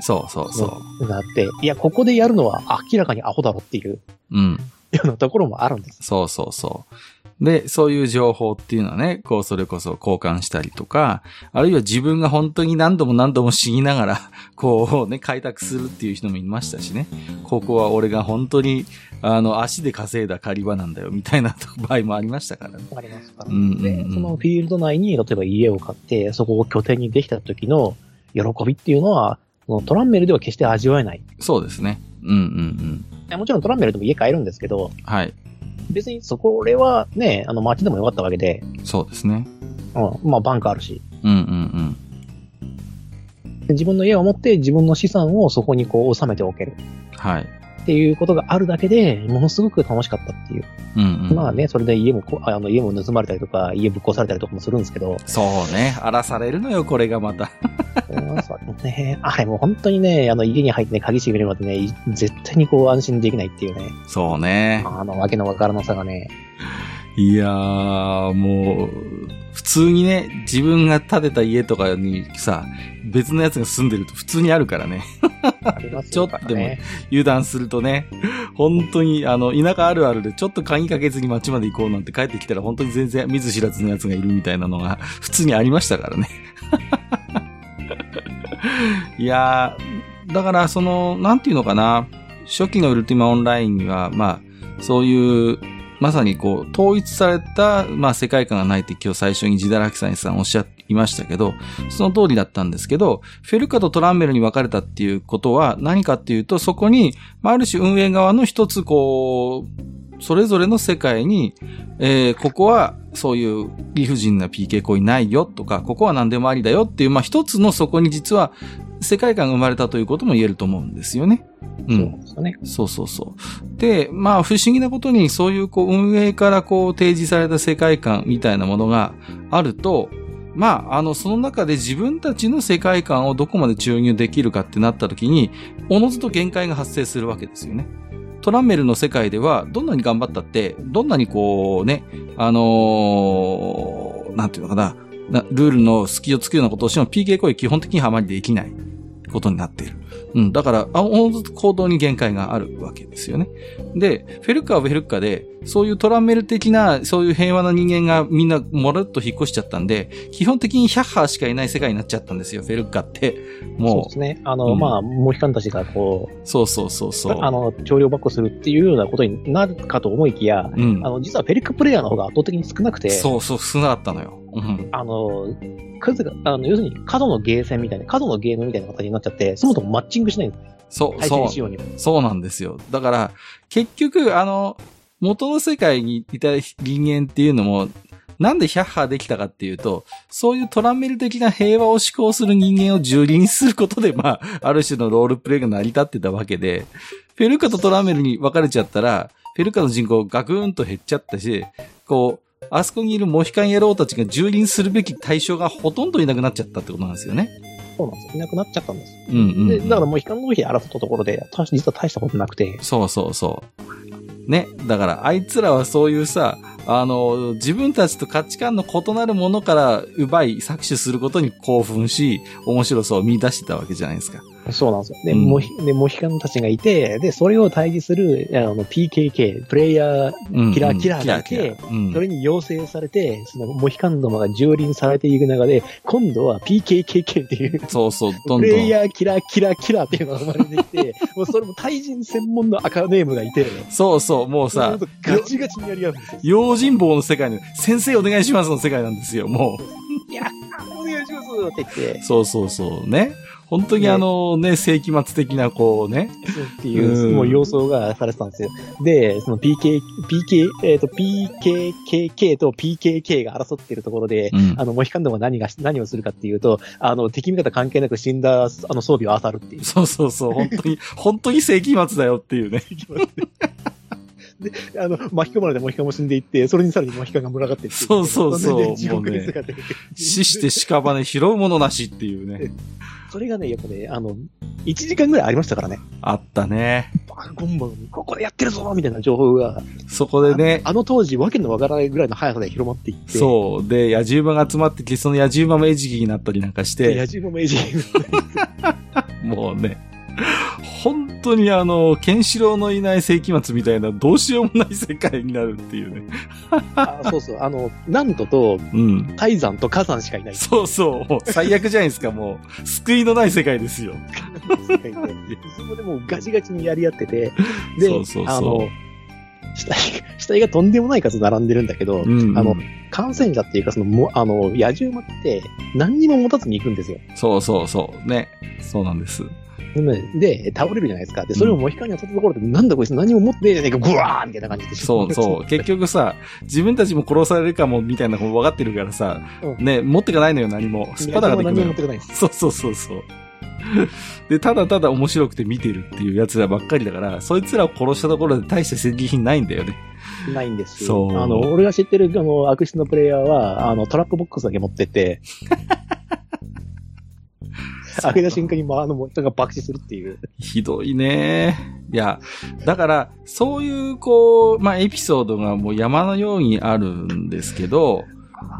そうそうそう。があって、いや、ここでやるのは明らかにアホだろっていう。うん。ようなところもあるんです。そうそうそう。で、そういう情報っていうのはね、こう、それこそ交換したりとか、あるいは自分が本当に何度も何度も死にながら、こうね、開拓するっていう人もいましたしね、ここは俺が本当に、あの、足で稼いだ狩り場なんだよ、みたいな場合もありましたからね。ありますからね。うんうんうん、で、そのフィールド内に、例えば家を買って、そこを拠点にできた時の喜びっていうのは、トランメルでは決して味わえない。そうですね。うんうんうん。もちろんトランメルでも家買えるんですけど、はい。別にそこ、これはね、あの、街でもよかったわけで。そうですね。うん、まあバンクあるし、うんうんうん、自分の家を持って自分の資産をそこにこう収めておける、はい、っていうことがあるだけでものすごく楽しかったっていう、うんうん、まあね、それで家もあの家も盗まれたりとか家ぶっ壊されたりとかもするんですけど、そうね、荒らされるのよこれがまたそうね、あれもう本当にね、あの家に入って、ね、鍵閉めるまでね絶対にこう安心できないっていうね、そうね、あのわけのわからなさがね、いやーもう普通にね、自分が建てた家とかにさ、別のやつが住んでると普通にあるからね。ありますよね。ちょっとでも油断するとね、本当にあの田舎あるあるでちょっと鍵かけずに街まで行こうなんて帰ってきたら本当に全然見ず知らずのやつがいるみたいなのが普通にありましたからね。いやー、だからその、なんていうのかな、初期のウルティマオンラインは、まあ、そういう、まさにこう統一された、まあ、世界観がないって今日最初にジダラキサイさんおっしゃっていましたけど、その通りだったんですけど、フェルカとトランメルに分かれたっていうことは何かっていうと、そこにある種運営側の一つこうそれぞれの世界に、えー、ここはそういう理不尽な ピーケー 行為ないよとか、ここは何でもありだよっていう、まあ、一つのそこに実は世界観が生まれたということも言えると思うんですよね。うん。そうですね。そうそうそう。で、まあ不思議なことにそういうこう運営からこう提示された世界観みたいなものがあると、まああのその中で自分たちの世界観をどこまで注入できるかってなった時に、おのずと限界が発生するわけですよね。トランメルの世界ではどんなに頑張ったって、どんなにこうね、あのー、なんていうのかな、ルールの隙をつくようなことをしても ピーケー 行為基本的にはまりできないことになっている。うん、だから、あ、おのずと行動に限界があるわけですよね。で、フェルカはフェルカで、そういうトランメル的な、そういう平和な人間がみんなもらっと引っ越しちゃったんで、基本的にヒャッハーしかいない世界になっちゃったんですよ、フェルカって。もう。そうですね。あの、うん、まあ、モヒカンたちがこう、そうそうそうそう。あの、調量ばっこするっていうようなことになるかと思いきや、うん、あの、実はフェルカプレイヤーの方が圧倒的に少なくて。そうそう、少なかったのよ。うん、あの、クズが、あの、要するに、過度のゲーセンみたいな、過度のゲームみたいな形になっちゃって、そもそもマッチングしないんですよ。そう、そう。そうなんですよ。だから、結局、あの、元の世界にいた人間っていうのも、なんでヒャッハーできたかっていうと、そういうトランメル的な平和を志向する人間を蹂躙することで、まあ、ある種のロールプレイが成り立ってたわけで、フェルカとトランメルに分かれちゃったら、フェルカの人口ガクーンと減っちゃったし、こう、あそこにいるモヒカン野郎たちが蹂躙するべき対象がほとんどいなくなっちゃったってことなんですよね。そうなんですよ。いなくなっちゃったんです。うんうんうん、でだからモヒカンの日争ったところで、実は大したことなくて。そうそうそう。ね。だからあいつらはそういうさ、あの、自分たちと価値観の異なるものから奪い、搾取することに興奮し、面白さを見出してたわけじゃないですか。そうなんですよ。で、うん、モヒ、で、モヒカンたちがいて、で、それを対峙する、あの、ピーケーケー、プレイヤー、キラー、キラーがいて、それに要請されて、その、モヒカンどもが蹂躙されていく中で、今度は ピーケーケーケー っていう、そうそう、どんどん。プレイヤー、キラー、キラー、キラーっていうのが生まれてきて、もうそれも対人専門の赤ネームがいて、そうそう、もうさ、ガチガチにやり合うんですよ。用心棒の世界の、先生お願いしますの世界なんですよ、もう。いや、お願いしますって言って。そうそうそう、ね。本当にあのね、ね世紀末的なこうね。っていう、もう様相がされてたんですよ。で、その ピーケー、ピーケー、えっと、ピーケーケーケー と ピーケーケー が争ってるところで、うん、あの、モヒカンどもが何が、何をするかっていうと、あの、敵味方関係なく死んだ、あの、装備を漁るっていう。そうそうそう、本当に、本当に世紀末だよっていうね。で、あの、巻き込まれてモヒカンも死んでいって、それにさらにモヒカンが群がっていって。そうそうそう。地獄にすがっていって。もうね、死して屍拾うものなしっていうね。それがね、やっぱね、あの、いちじかんぐらいありましたからね。あったね。バンバンバン、ここでやってるぞみたいな情報が。そこでね。あ, あの当時、わけのわからないぐらいの速さで広まっていって。そう。で、野獣馬が集まってきて、その野獣馬も餌食になったりなんかして。野獣馬も餌食になったり。もうね。本当にあの、ケンシロウのいない世紀末みたいな、どうしようもない世界になるっていうね。あ、そうそう。あの、なんとと、うん。泰山と火山しかいない。そうそう。最悪じゃないですか、もう。救いのない世界ですよ。世界で。そこでもうガチガチにやり合ってて。で、そうそうそう、あの、死体、死体がとんでもない数並んでるんだけど、うんうん、あの、感染者っていうか、その、も、あの、野獣馬って、何にも持たずに行くんですよ。そうそうそう。ね。そうなんです。で倒れるじゃないですか。でそれをモヒカンに当たったところで、うん、なんだこいつ何も持ってないじゃないか、グワーみたいな感じで。そうそう結局さ自分たちも殺されるかもみたいなの分かってるからさ、うん、ね持ってかないのよ何も。スパダができるのよ。そうそうそうそう。でただただ面白くて見てるっていうやつらばっかりだから、そいつらを殺したところで大した戦利品ないんだよね。ないんですよ。そうあの俺が知ってるあの悪質のプレイヤーはあのトラックボックスだけ持ってて開けた瞬間に、まあ、あのモヒカンが爆死するっていう。ひどいね。いや、だから、そういう、こう、まあ、エピソードがもう山のようにあるんですけど、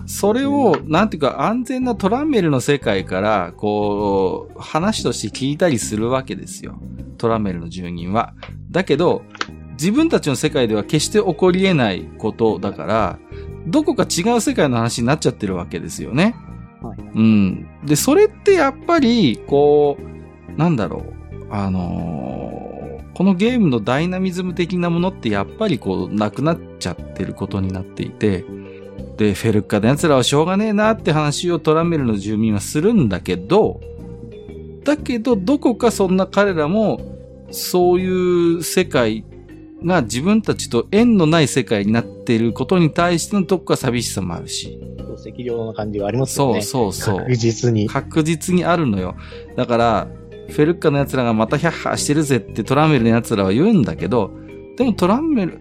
それを、なんていうか、安全なトランメルの世界から、こう、話として聞いたりするわけですよ。トランメルの住人は。だけど、自分たちの世界では決して起こり得ないことだから、どこか違う世界の話になっちゃってるわけですよね。うん。で、それってやっぱり、こう、なんだろう、あのー、このゲームのダイナミズム的なものってやっぱりこう、なくなっちゃってることになっていて、で、フェルッカの奴らはしょうがねえなって話をトラメルの住民はするんだけど、だけど、どこかそんな彼らも、そういう世界が自分たちと縁のない世界になっていることに対してのどこか寂しさもあるし、適量な感じがありますよね。そうそうそう。確実に。確実にあるのよ。だから、フェルッカの奴らがまたヒャッハーしてるぜってトランメルの奴らは言うんだけど、でもトランメル、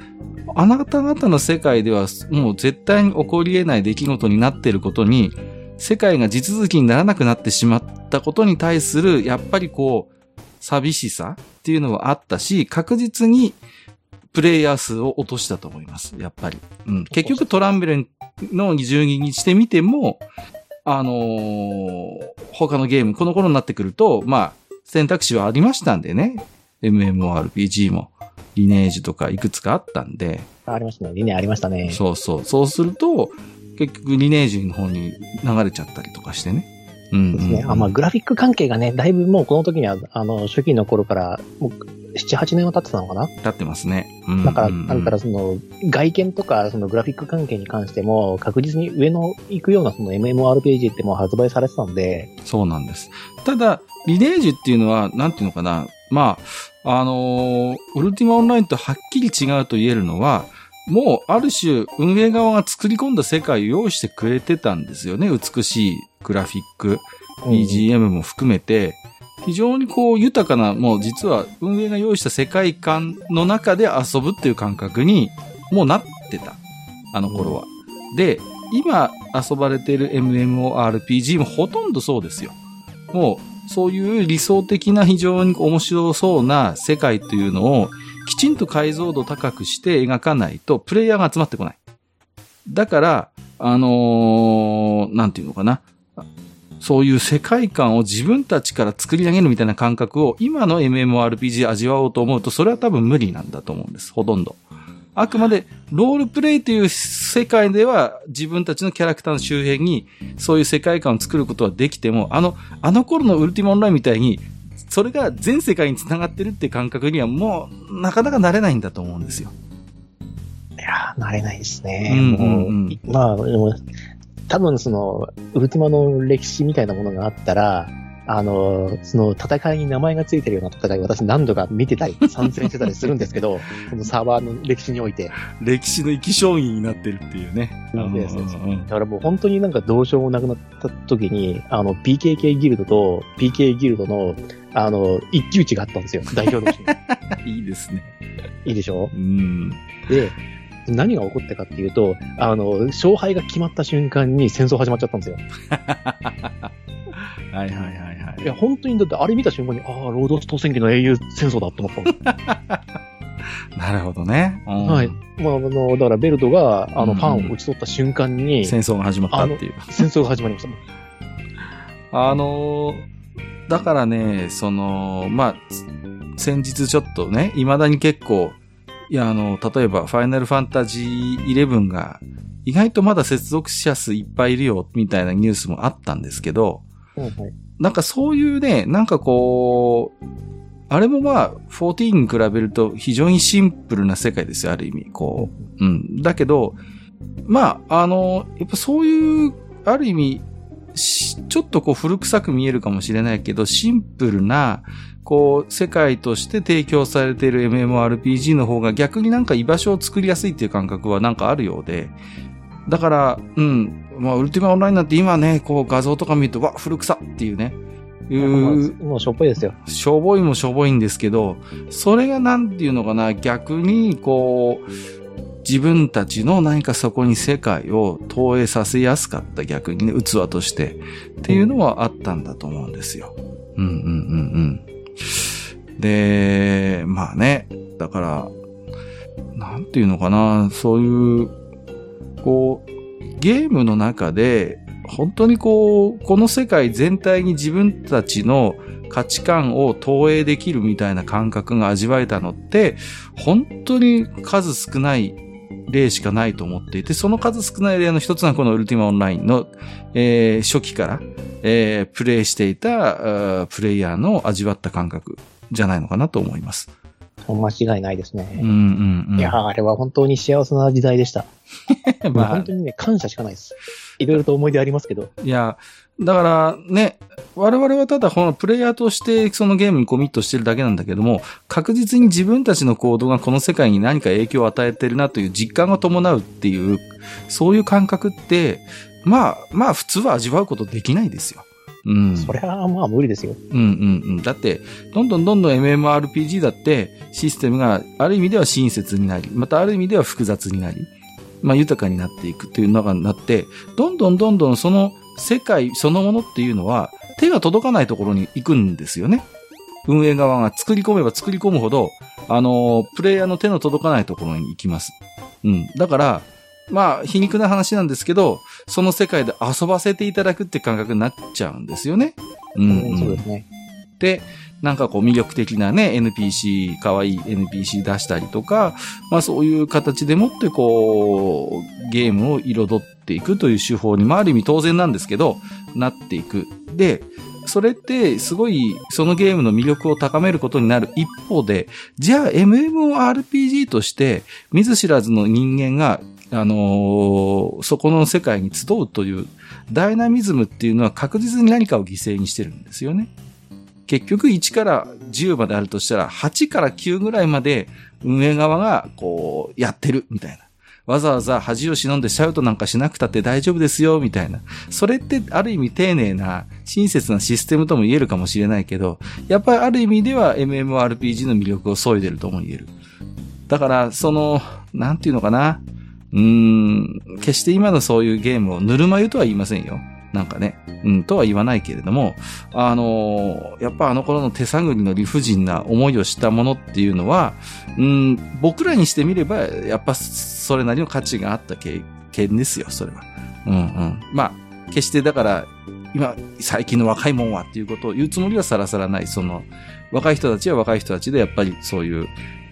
あなた方の世界ではもう絶対に起こり得ない出来事になっていることに、世界が地続きにならなくなってしまったことに対する、やっぱりこう、寂しさっていうのはあったし、確実に、プレイヤー数を落としたと思います。やっぱり。うん。結局トランベルの住人にしてみても、あのー、他のゲーム、この頃になってくると、まあ、選択肢はありましたんでね。エムエムオーアールピージー も、リネージュとかいくつかあったんで。ありましたね。リネージュありましたね。そうそう。そうすると、結局リネージュの方に流れちゃったりとかしてね。うん、うん。ですね。あ、まあ、グラフィック関係がね、だいぶもうこの時には、あの、初期の頃から、もうななはちねんは経ってたのかな？経ってますね。うんうんうん、だから、だからその、外見とか、そのグラフィック関係に関しても、確実に上の行くようなその エムエムオーアールピージー ってもう発売されてたんで。そうなんです。ただ、リネージュっていうのは、なんていうのかな。まあ、あのー、ウルティマオンラインとはっきり違うと言えるのは、もう、ある種、運営側が作り込んだ世界を用意してくれてたんですよね。美しいグラフィック、ビージーエム も含めて、うん非常にこう豊かな、もう実は運営が用意した世界観の中で遊ぶっていう感覚にもうなってた。あの頃は。うん、で、今遊ばれている エムエムオーアールピージー もほとんどそうですよ。もうそういう理想的な非常に面白そうな世界というのをきちんと解像度高くして描かないとプレイヤーが集まってこない。だから、あのー、なんていうのかな。そういう世界観を自分たちから作り上げるみたいな感覚を今の エムエムオーアールピージー 味わおうと思うとそれは多分無理なんだと思うんです。ほとんど。あくまでロールプレイという世界では自分たちのキャラクターの周辺にそういう世界観を作ることはできても、あの、あの頃のウルティマオンラインみたいにそれが全世界に繋がってるって感覚にはもうなかなかなれないんだと思うんですよ。いやー、なれないですね。うんうんうん、もうまあ、でも多分そのウルティマの歴史みたいなものがあったら、あのその戦いに名前がついてるような戦い、私何度か見てたり参戦してたりするんですけど、このサーバーの歴史において歴史の生き証人になってるっていうね。そうですね。だからもう本当になんかどうしようもなくなった時に、あの ピーケーケー ギルドと ピーケー ギルドのあの一騎打ちがあったんですよ。代表同士。いいですね。いいでしょ。うん。で。何が起こったかっていうと、あの勝敗が決まった瞬間に戦争始まっちゃったんですよ。はいはいはいはい。いや本当にだってあれ見た瞬間に、ああ労働党選挙の英雄戦争だと思った。なるほどね。うん、はい。まああのだからベルトがあのファンを打ち取った瞬間に、うんうん、戦争が始まったっていう。戦争が始まりました。あのー、だからねそのまあ先日ちょっとね未だに結構。いや、あの、例えば、ファイナルファンタジーじゅういちが、意外とまだ接続者数いっぱいいるよ、みたいなニュースもあったんですけど、はいはい、なんかそういうね、なんかこう、あれもまあ、じゅうよんに比べると非常にシンプルな世界ですよ、ある意味、こう。うん。だけど、まあ、あの、やっぱそういう、ある意味、ちょっとこう古臭く見えるかもしれないけど、シンプルな、こう、世界として提供されている エムエムオーアールピージー の方が逆になんか居場所を作りやすいっていう感覚はなんかあるようで、だから、うん、まあ、ウルティマオンラインなんて今ね、こう画像とか見ると、わ、古臭っていうね、いうもうしょぼいですよ。しょぼいもしょぼいんですけど、それがなんていうのかな、逆にこう、自分たちの何かそこに世界を投影させやすかった、逆にね、器としてっていうのはあったんだと思うんですよ。うんうんうんうん。で、まあね、だからなんていうのかな、そういうこうゲームの中で本当にこうこの世界全体に自分たちの価値観を投影できるみたいな感覚が味わえたのって本当に数少ない例しかないと思っていて、その数少ない例の一つがこのウルティマオンラインの、えー、初期から、えー、プレイしていたプレイヤーの味わった感覚じゃないのかなと思います。間違いないですね。うんうんうん、いや、あれは本当に幸せな時代でした。まあ、本当にね、感謝しかないです。いろいろと思い出ありますけど。いや、だからね、我々はただこのプレイヤーとしてそのゲームにコミットしてるだけなんだけども、確実に自分たちの行動がこの世界に何か影響を与えてるなという実感が伴うっていう、そういう感覚って、まあまあ普通は味わうことできないですよ。うん、それはまあ無理ですよ。うんうんうん。だってどんどんどんどん エムエムオーアールピージー だってシステムがある意味では親切になり、またある意味では複雑になり、まあ豊かになっていくという中になって、どんどんどんどんその世界そのものっていうのは手が届かないところに行くんですよね。運営側が作り込めば作り込むほど、あのプレイヤーの手の届かないところに行きます。うん。だから。まあ、皮肉な話なんですけど、その世界で遊ばせていただくって感覚になっちゃうんですよね。うん、うん。そうですね。で、なんかこう魅力的なね、エヌピーシー、可愛い エヌピーシー 出したりとか、まあそういう形でもってこう、ゲームを彩っていくという手法に、まあある意味当然なんですけど、なっていく。で、それってすごいそのゲームの魅力を高めることになる一方で、じゃあ エムエムオーアールピージー として見ず知らずの人間があのー、そこの世界に集うというダイナミズムっていうのは確実に何かを犠牲にしてるんですよね。結局いちからじゅうまであるとしたらはちからきゅうぐらいまで運営側がこうやってるみたいな。わざわざ恥を忍んでシャウトなんかしなくたって大丈夫ですよみたいな。それってある意味丁寧な親切なシステムとも言えるかもしれないけど、やっぱりある意味では エムエムオーアールピージー の魅力を削いでるとも言える。だからそのなんていうのかな、うーん、決して今のそういうゲームをぬるま湯とは言いませんよ。なんかね、うん、とは言わないけれども、あのー、やっぱあの頃の手探りの理不尽な思いをしたものっていうのは、うん、僕らにしてみれば、やっぱそれなりの価値があった経験ですよ、それは。うんうん。まあ、決してだから、今、最近の若いもんはっていうことを言うつもりはさらさらない。その、若い人たちは若い人たちで、やっぱりそういう、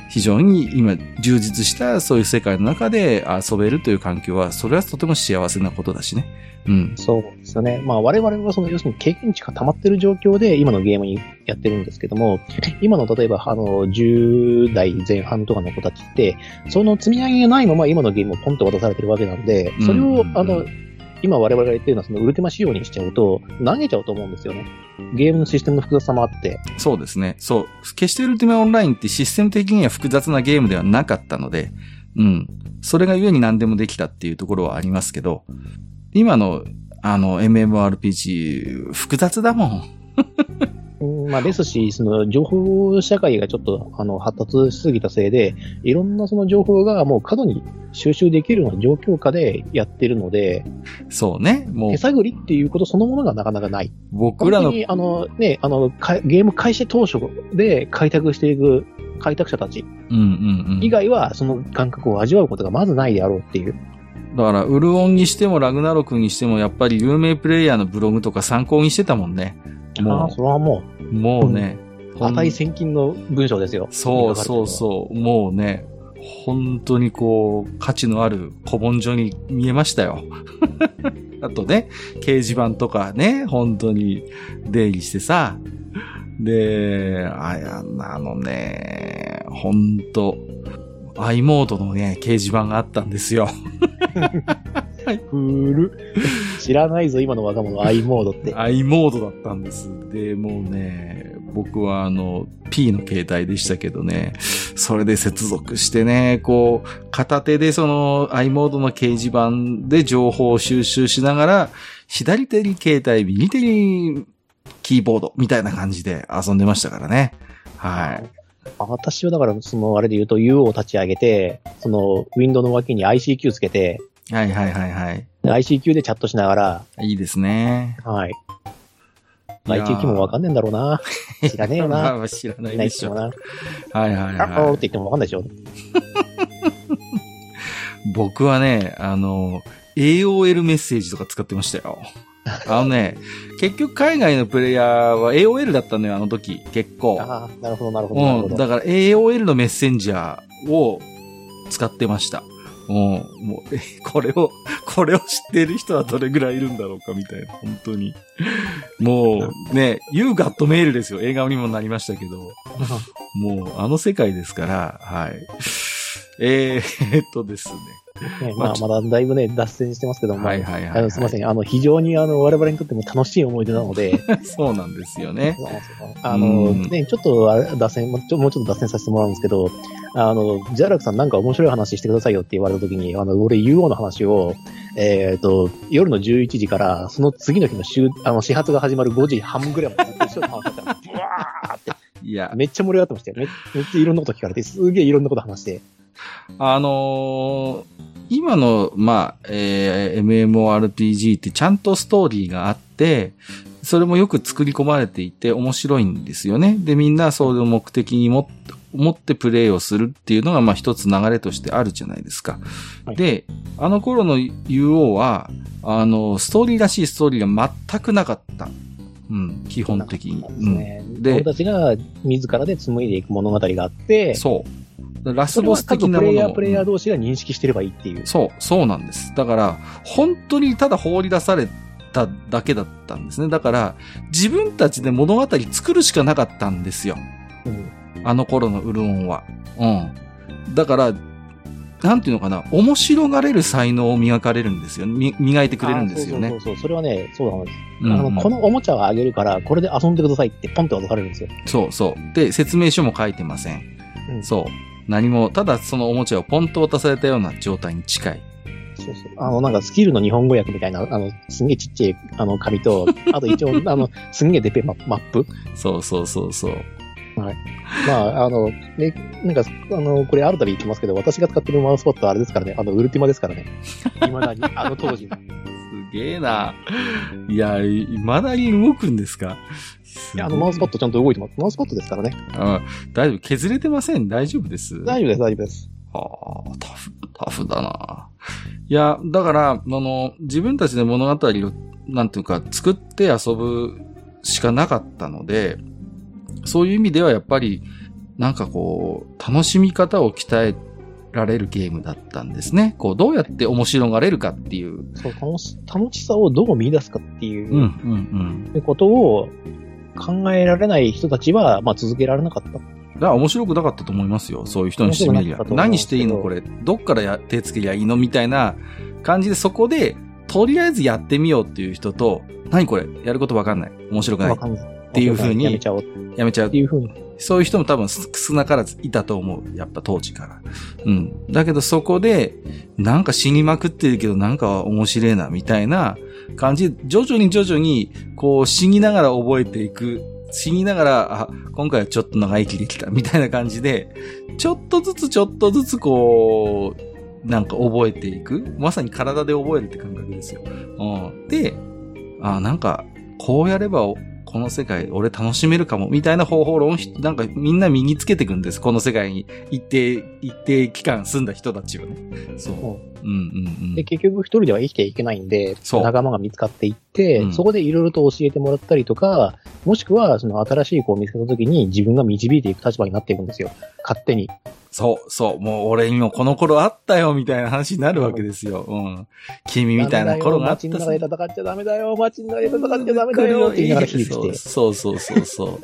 非常に今充実したそういう世界の中で遊べるという環境はそれはとても幸せなことだしね。うん。そうですよね。まあ我々はその要するに経験値が溜まってる状況で今のゲームにやってるんですけども、今の例えばあのじゅう代前半とかの子たちってその積み上げがないまま今のゲームをポンと渡されてるわけなんで、それをあの、うんうんうん、今我々が言ってるのはそのウルティマ仕様にしちゃうと投げちゃうと思うんですよね。ゲームのシステムの複雑さもあって。そうですね。そう。決してウルティマオンラインってシステム的には複雑なゲームではなかったので、うん。それがゆえに何でもできたっていうところはありますけど、今のあの エムエムオーアールピージー 複雑だもん。まあですし、その情報社会がちょっとあの発達しすぎたせいで、いろんなその情報がもう過度に収集できるような状況下でやってるので、そうね、もう手探りっていうことそのものがなかなかない。僕らのあのねあのゲーム開始当初で開拓していく開拓者たち以外はその感覚を味わうことがまずないであろうっていう。だからウルオンにしてもラグナロクにしてもやっぱり有名プレイヤーのブログとか参考にしてたもんね。もうそれはもうもうね、値千金の文章ですよ。そうそうそうもうね本当にこう価値のある古文書に見えましたよ。あとね掲示板とかね本当に出入りしてさであやあのね本当iモードのね掲示板があったんですよ。はい、古知らないぞ今の若者 i モードって。i モードだったんです。でもうね、僕はあの P の携帯でしたけどね、それで接続してね、こう片手でその i モードの掲示板で情報を収集しながら、左手に携帯、右手にキーボードみたいな感じで遊んでましたからね。はい。私はだから、その、あれで言うと ユーオー を立ち上げて、その、ウィンドウの脇に アイシーキュー つけて、はいはいはいはい。アイシーキュー でチャットしながら。いいですね。はい。アイシーキュー もわかんねえんだろうな。知らねえよな。まあ、知らないでしょ。はいはいはい。あーって言ってもわかんないでしょ。僕はね、あの、エーオーエル メッセージとか使ってましたよ。あのね、結局海外のプレイヤーは エーオーエル だったのよ、あの時、結構。ああ、なるほど、なるほど。うん、だから エーオーエル のメッセンジャーを使ってました。うん、もう、これを、これを知ってる人はどれぐらいいるんだろうか、みたいな、本当に。もう、ね、You Got Mail ですよ、映画にもなりましたけど。もう、あの世界ですから、はい。えー、っとですね。ね、まあ、まだだいぶね、脱線してますけども、はいはいはいはい、あのすみません、あの非常にあの我々にとっても楽しい思い出なので、そうなんですよね。あのね、ちょっと脱線、もうちょっと脱線させてもらうんですけど、あのジャラクさんなんか面白い話してくださいよって言われたときに、あの俺 ユーオー の話をえっ、ー、と夜のじゅういちじからその次の日の週あの始発が始まるごじはんぐらいまで一緒に話してた。ブワーって、いや、めっちゃ盛り上がってましたよ。めっちゃいろんなこと聞かれて、すげえいろんなこと話して。あのー、今の、まあ、えー、エムエムオーアールピージー ってちゃんとストーリーがあって、それもよく作り込まれていて面白いんですよね。で、みんなそれを目的にも持ってプレイをするっていうのが、まあ、一つ流れとしてあるじゃないですか。はい、で、あの頃の ユーオー は、あの、ストーリーらしいストーリーが全くなかった。うん、基本的に。ね、うん、で、俺たちが自らで紡いでいく物語があって、そう。ラスボス的なものを。プレイヤー、プレイヤー同士が認識してればいいっていう。そう、そうなんです。だから、本当にただ放り出されただけだったんですね。だから、自分たちで物語作るしかなかったんですよ。うん、あの頃のウルオンは。うん。だから、なんていうのかな、面白がれる才能を磨かれるんですよ。み磨いてくれるんですよね。そうそうそうそう。それはね、そうなんです。うんうん、あのこのおもちゃをあげるから、これで遊んでくださいってポンって渡されるんですよ。そうそう。で、説明書も書いてません。うん、そう。何も、ただそのおもちゃをポンと渡されたような状態に近い。そうそう。あの、なんかスキルの日本語訳みたいな、あの、すんげえちっちゃい、あの、紙と、あと一応、あの、すんげえでぺえマップ。そうそうそうそう。はい。まあ、あの、ね、なんか、あの、これあるたび言ってますけど、私が使ってるマウスパッドはあれですからね、あの、ウルティマですからね。未だに、あの当時の。すげえな。いや、未だに動くんですか？いや、あのマウスパッドちゃんと動いてます。マウスパッドですからね。あ、大丈夫。削れてません。大丈夫です。大丈夫です。大丈夫です。はあ、タフ、タフだな。いや、だから、あの、自分たちで物語を、なんていうか、作って遊ぶしかなかったので、そういう意味ではやっぱり、なんかこう、楽しみ方を鍛えられるゲームだったんですね。こう、どうやって面白がれるかっていう。そう、楽し、楽しさをどう見出すかっていう。うん、うん、うん。ことを、考えられない人たちは、まあ、続けられなかった。だから面白くなかったと思いますよ。そういう人にしてみりゃ。何していいのこれ。どっからや手つけりゃいいのみたいな感じで、そこで、とりあえずやってみようっていう人と、何これやることわかんない。面白くない。っていう風に。やめちゃおう。やめちゃう。っていう風に。そういう人も多分少なからずいたと思う。やっぱ当時から。うん。だけどそこで、なんか死にまくってるけどなんか面白いな、みたいな感じで、徐々に徐々に、こう死にながら覚えていく。死にながら、あ、今回はちょっと長生きできた、みたいな感じで、ちょっとずつちょっとずつこう、なんか覚えていく。まさに体で覚えるって感覚ですよ。うん。で、あ、なんか、こうやれば、この世界、俺楽しめるかも、みたいな方法論、なんかみんな身につけていくんです。この世界に一定、一定期間住んだ人たちはね。そう。うんうんうん。で、結局一人では生きていけないんで、仲間が見つかっていって、うん、そこでいろいろと教えてもらったりとか、もしくは、その新しい子を見つけた時に自分が導いていく立場になっていくんですよ。勝手に。そう、そう、もう俺にもこの頃あったよ、みたいな話になるわけですよ。うん。君みたいな頃があった。街の中で戦っちゃダメだよ、街の中で戦っちゃダメだよ、って言いながら響いて。そうそうそうそ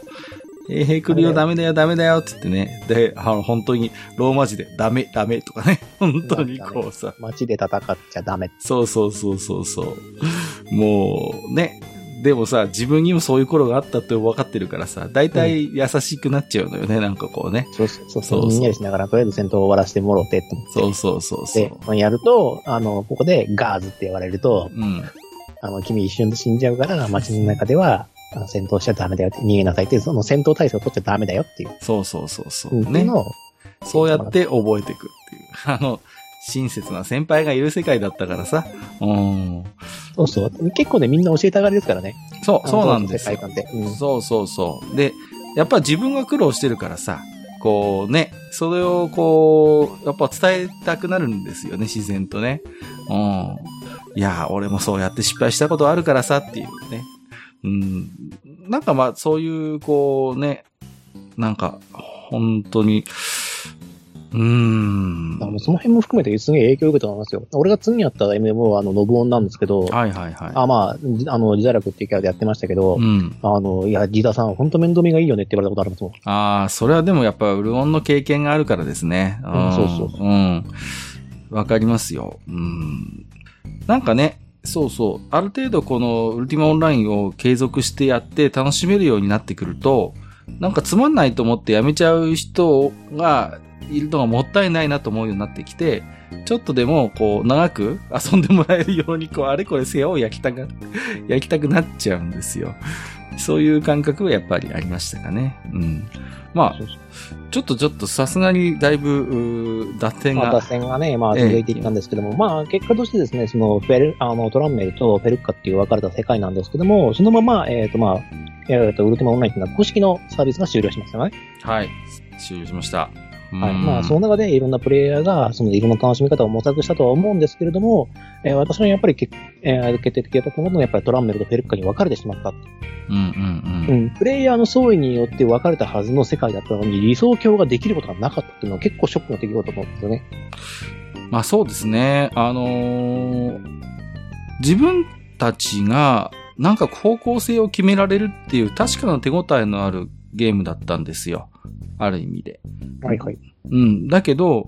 う。えー、来るよ、ダメだよ、ダメだよ、つってね。で、あの、本当に、ローマ字で、ダメ、ダメとかね。本当にこうさ。街で戦っちゃダメ。そうそうそうそうそう。もう、ね。でもさ、自分にもそういう頃があったって分かってるからさ、大体優しくなっちゃうのよね、うん、なんかこうね。そうそうそう。みんなでしながら、とりあえず戦闘を終わらせてもろうてって思って。そうそうそうそう。で、やると、あの、ここでガーズって言われると、うん、あの、君一瞬で死んじゃうから、街の中では、あの戦闘しちゃダメだよって、逃げなさいって、その戦闘体制を取っちゃダメだよっていう。そうそうそうそう。うん、ね。そうやって覚えていくっていう。あの、親切な先輩がいる世界だったからさ。うん。そうそう。結構ね、みんな教えたがりですからね。そう、そうなんですよ。うん、そうそうそう。で、やっぱ自分が苦労してるからさ、こうね、それをこう、やっぱ伝えたくなるんですよね、自然とね。うん。いや、俺もそうやって失敗したことあるからさっていうね。うん、なんかまあそういうこうね、なんか本当にうーん、もうその辺も含めてすげえ影響を受けたと思いますよ。俺が次にやった エムエムオー はあのノブオンなんですけど、はいはいはい。あまああの自堕落っていうキャラでやってましたけど、うん、あのいやジダさん本当面倒見がいいよねって言われたことありますもん。ああ、それはでもやっぱウルオンの経験があるからですね。うん、そうそう。うん、わかりますよ。うん、なんかね。そうそう。ある程度このウルティマオンラインを継続してやって楽しめるようになってくると、なんかつまんないと思ってやめちゃう人がいるのがもったいないなと思うようになってきて、ちょっとでもこう長く遊んでもらえるようにこうあれこれ世話を焼きたく、焼きたくなっちゃうんですよ。そういう感覚はやっぱりありましたかね。うん。まあ、ちょっとちょっとさすがにだいぶ、脱線が。まあ、脱線がね、まあ続いていったんですけども、ええ、まあ結果としてですね、そのフェル、あの、トランメルとフェルッカっていう分かれた世界なんですけども、そのまま、えっ、ー、とまあ、えっ、ー、と、ウルティマオンラインっていうのは公式のサービスが終了しましたね。はい。終了しました。はい。まあ、その中でいろんなプレイヤーが、そのいろんな楽しみ方を模索したとは思うんですけれども、えー、私はやっぱりけ、えー、決定的だと思うのは、やっぱりトランメルとフェルッカに分かれてしまったって。うんうんうん。うん。プレイヤーの総意によって分かれたはずの世界だったのに、理想郷ができることがなかったっていうのは結構ショックな出来事だと思うんですよね。まあそうですね。あのー、自分たちが、なんか方向性を決められるっていう確かな手応えのあるゲームだったんですよ。ある意味で。はいはい。うん。だけど、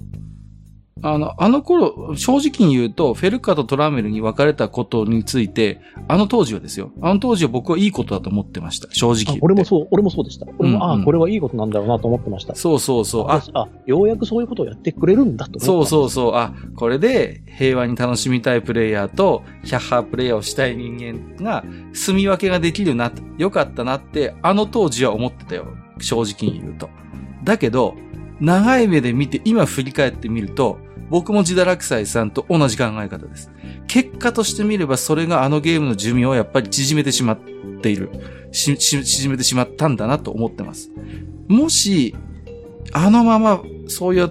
あの、あの頃、正直に言うと、フェルカとトラメルに分かれたことについて、あの当時はですよ。あの当時は僕はいいことだと思ってました。正直。俺もそう、俺もそうでした。俺も、うんうん、ああ、これはいいことなんだろうなと思ってました。そうそうそう。あ、あようやくそういうことをやってくれるんだと思って。そうそうそう。あ、これで平和に楽しみたいプレイヤーと、ヒャッハープレイヤーをしたい人間が、住み分けができるな、よかったなって、あの当時は思ってたよ。正直に言うと。だけど、長い目で見て、今振り返ってみると、僕もジダラクサイさんと同じ考え方です。結果として見れば、それがあのゲームの寿命をやっぱり縮めてしまっている。し、し、縮めてしまったんだなと思ってます。もし、あのまま、そういう、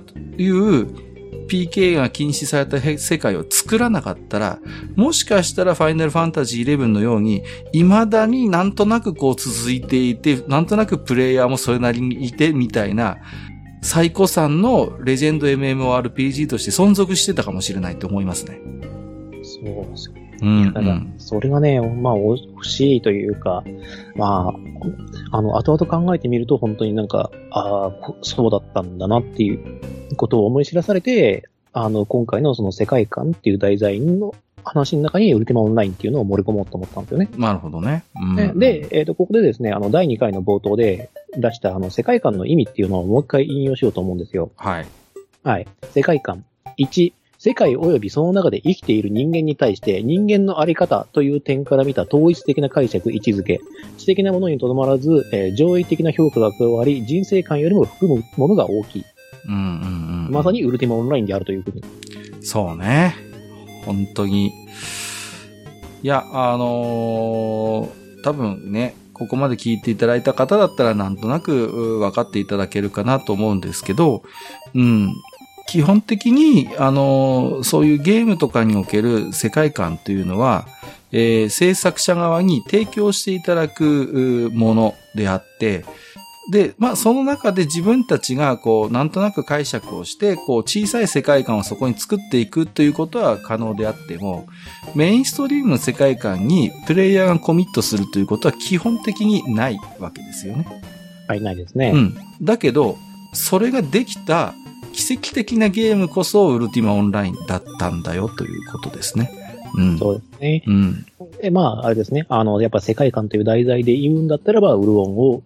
ピーケー が禁止された世界を作らなかったら、もしかしたらファイナルファンタジーイレブンのように、未だになんとなくこう続いていて、なんとなくプレイヤーもそれなりにいて、みたいな、最古参のレジェンド エムエムオーアールピージー として存続してたかもしれないと思いますね。そうですよね。うんうん、だからそれがね、まあ、惜しいというか、まあ、あの、後々考えてみると、本当になんか、ああ、そうだったんだなっていうことを思い知らされて、あの、今回のその世界観っていう題材の話の中にウルティマオンラインっていうのを盛り込もうと思ったんですよね。なるほどね。うん、で、えっと、ここでですね、あの、だいにかいの冒頭で出した、あの、世界観の意味っていうのをもう一回引用しようと思うんですよ。はい。はい。世界観。いち、世界及びその中で生きている人間に対して人間のあり方という点から見た統一的な解釈、位置づけ、知的なものにとどまらず、えー、上位的な評価が加わり、人生観よりも含むものが大きい。うんうんうん、まさにウルティマオンラインであるということ。そうね。本当に。いや、あのー、多分ね、ここまで聞いていただいた方だったらなんとなく分かっていただけるかなと思うんですけど、うん。基本的に、あの、そういうゲームとかにおける世界観というのは、えー、制作者側に提供していただくものであって、で、まあ、その中で自分たちが、こう、なんとなく解釈をして、こう、小さい世界観をそこに作っていくということは可能であっても、メインストリームの世界観にプレイヤーがコミットするということは基本的にないわけですよね。ぱいないですね。うん。だけど、それができた奇跡的なゲームこそウルティマオンラインだったんだよということですね。うん。そうですね。うん。で、まあ、あれですね。あの、やっぱ世界観という題材で言うんだったらば、ウルオンを、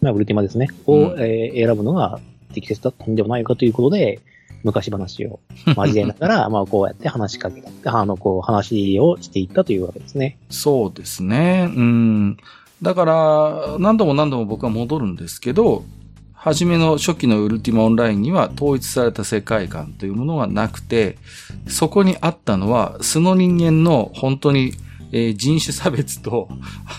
まあ、ウルティマですね。を、うんえー、選ぶのが適切だったんではないかということで、昔話を交えながら、まあ、こうやって話しかけた、あの、こう、話をしていったというわけですね。そうですね。うん。だから、何度も何度も僕は戻るんですけど、初めの初期のウルティマオンラインには統一された世界観というものはなくて、そこにあったのは素の人間の本当に人種差別と、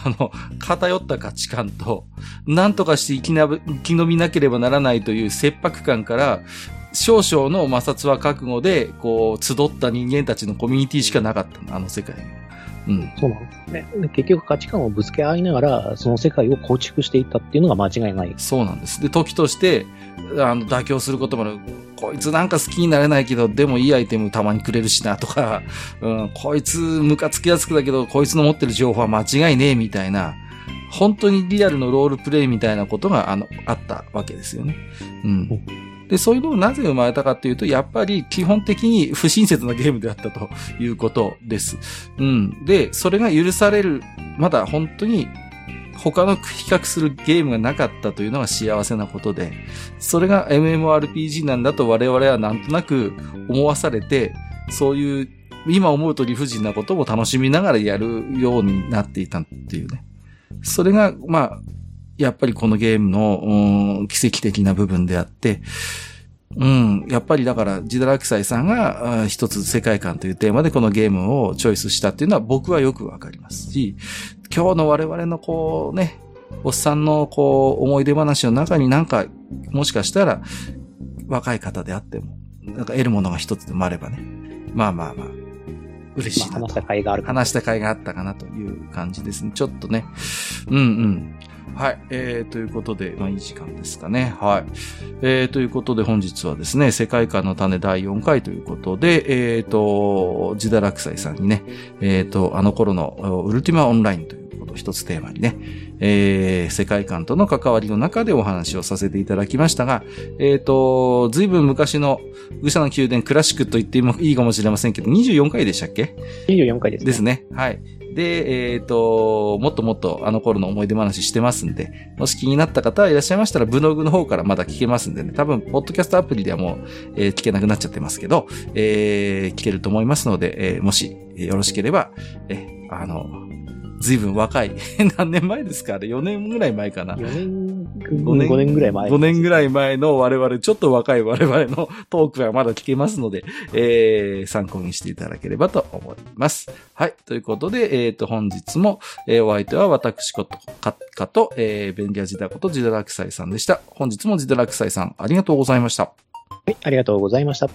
あの、偏った価値観と、何とかして生きな、生き延びなければならないという切迫感から、少々の摩擦は覚悟で、こう、集った人間たちのコミュニティしかなかったの、あの世界に。うん、そうなんですね。結局価値観をぶつけ合いながら、その世界を構築していったっていうのが間違いない。そうなんです。で、時として、あの、妥協することも、こいつなんか好きになれないけど、でもいいアイテムたまにくれるしなとか、うん、こいつムカつきやすくだけど、こいつの持ってる情報は間違いねえみたいな、本当にリアルのロールプレイみたいなことが、あの、あったわけですよね。うん。で、そういうのをなぜ生まれたかというと、やっぱり基本的に不親切なゲームであったということです。うん。で、それが許される、まだ本当に他の比較するゲームがなかったというのが幸せなことで、それが エムエムオーアールピージー なんだと我々はなんとなく思わされて、そういう今思うと理不尽なことを楽しみながらやるようになっていたっていうね。それが、まあ、やっぱりこのゲームの、うん、奇跡的な部分であって、うん、やっぱりだからジダラクサイさんが一つ世界観というテーマでこのゲームをチョイスしたっていうのは僕はよくわかりますし、今日の我々のこうね、おっさんのこう思い出話の中になんかもしかしたら若い方であってもなんか得るものが一つでもあればね、まあまあまあ。嬉しいなと。話した甲斐がある。話した甲斐があったかなという感じですね。ちょっとね。うんうん。はい。えー、ということで、まあいい時間ですかね。はい。えー、ということで本日はですね、世界観の種だいよんかいということで、えーと、ジダラクサイさんにね、えーと、あの頃のウルティマオンラインということを一つテーマにね、えー、世界観との関わりの中でお話をさせていただきましたが、えっと、ずいぶん昔の愚者の宮殿クラシックと言ってもいいかもしれませんけど、にじゅうよんかいでしたっけ ?にじゅうよんかいですね。ですね。はい。で、えっと、もっともっとあの頃の思い出話してますんで、もし気になった方いらっしゃいましたら、ブログの方からまだ聞けますんでね、多分、ポッドキャストアプリではもう、えー、聞けなくなっちゃってますけど、えー、聞けると思いますので、えー、もしよろしければ、えー、あの、ずいぶん若い。何年前ですかあれ ?よ 年ぐらい前かな。よねん、ごねん、ごねんぐらい前。ごねんぐらい前の我々、ちょっと若い我々のトークがまだ聞けますので、えー、参考にしていただければと思います。はい。ということで、えっと、本日も、えー、お相手は私こと、か、かと、えー、便利屋ジダことジダラクサイさんでした。本日もジダラクサイさん、ありがとうございました。はい、ありがとうございました。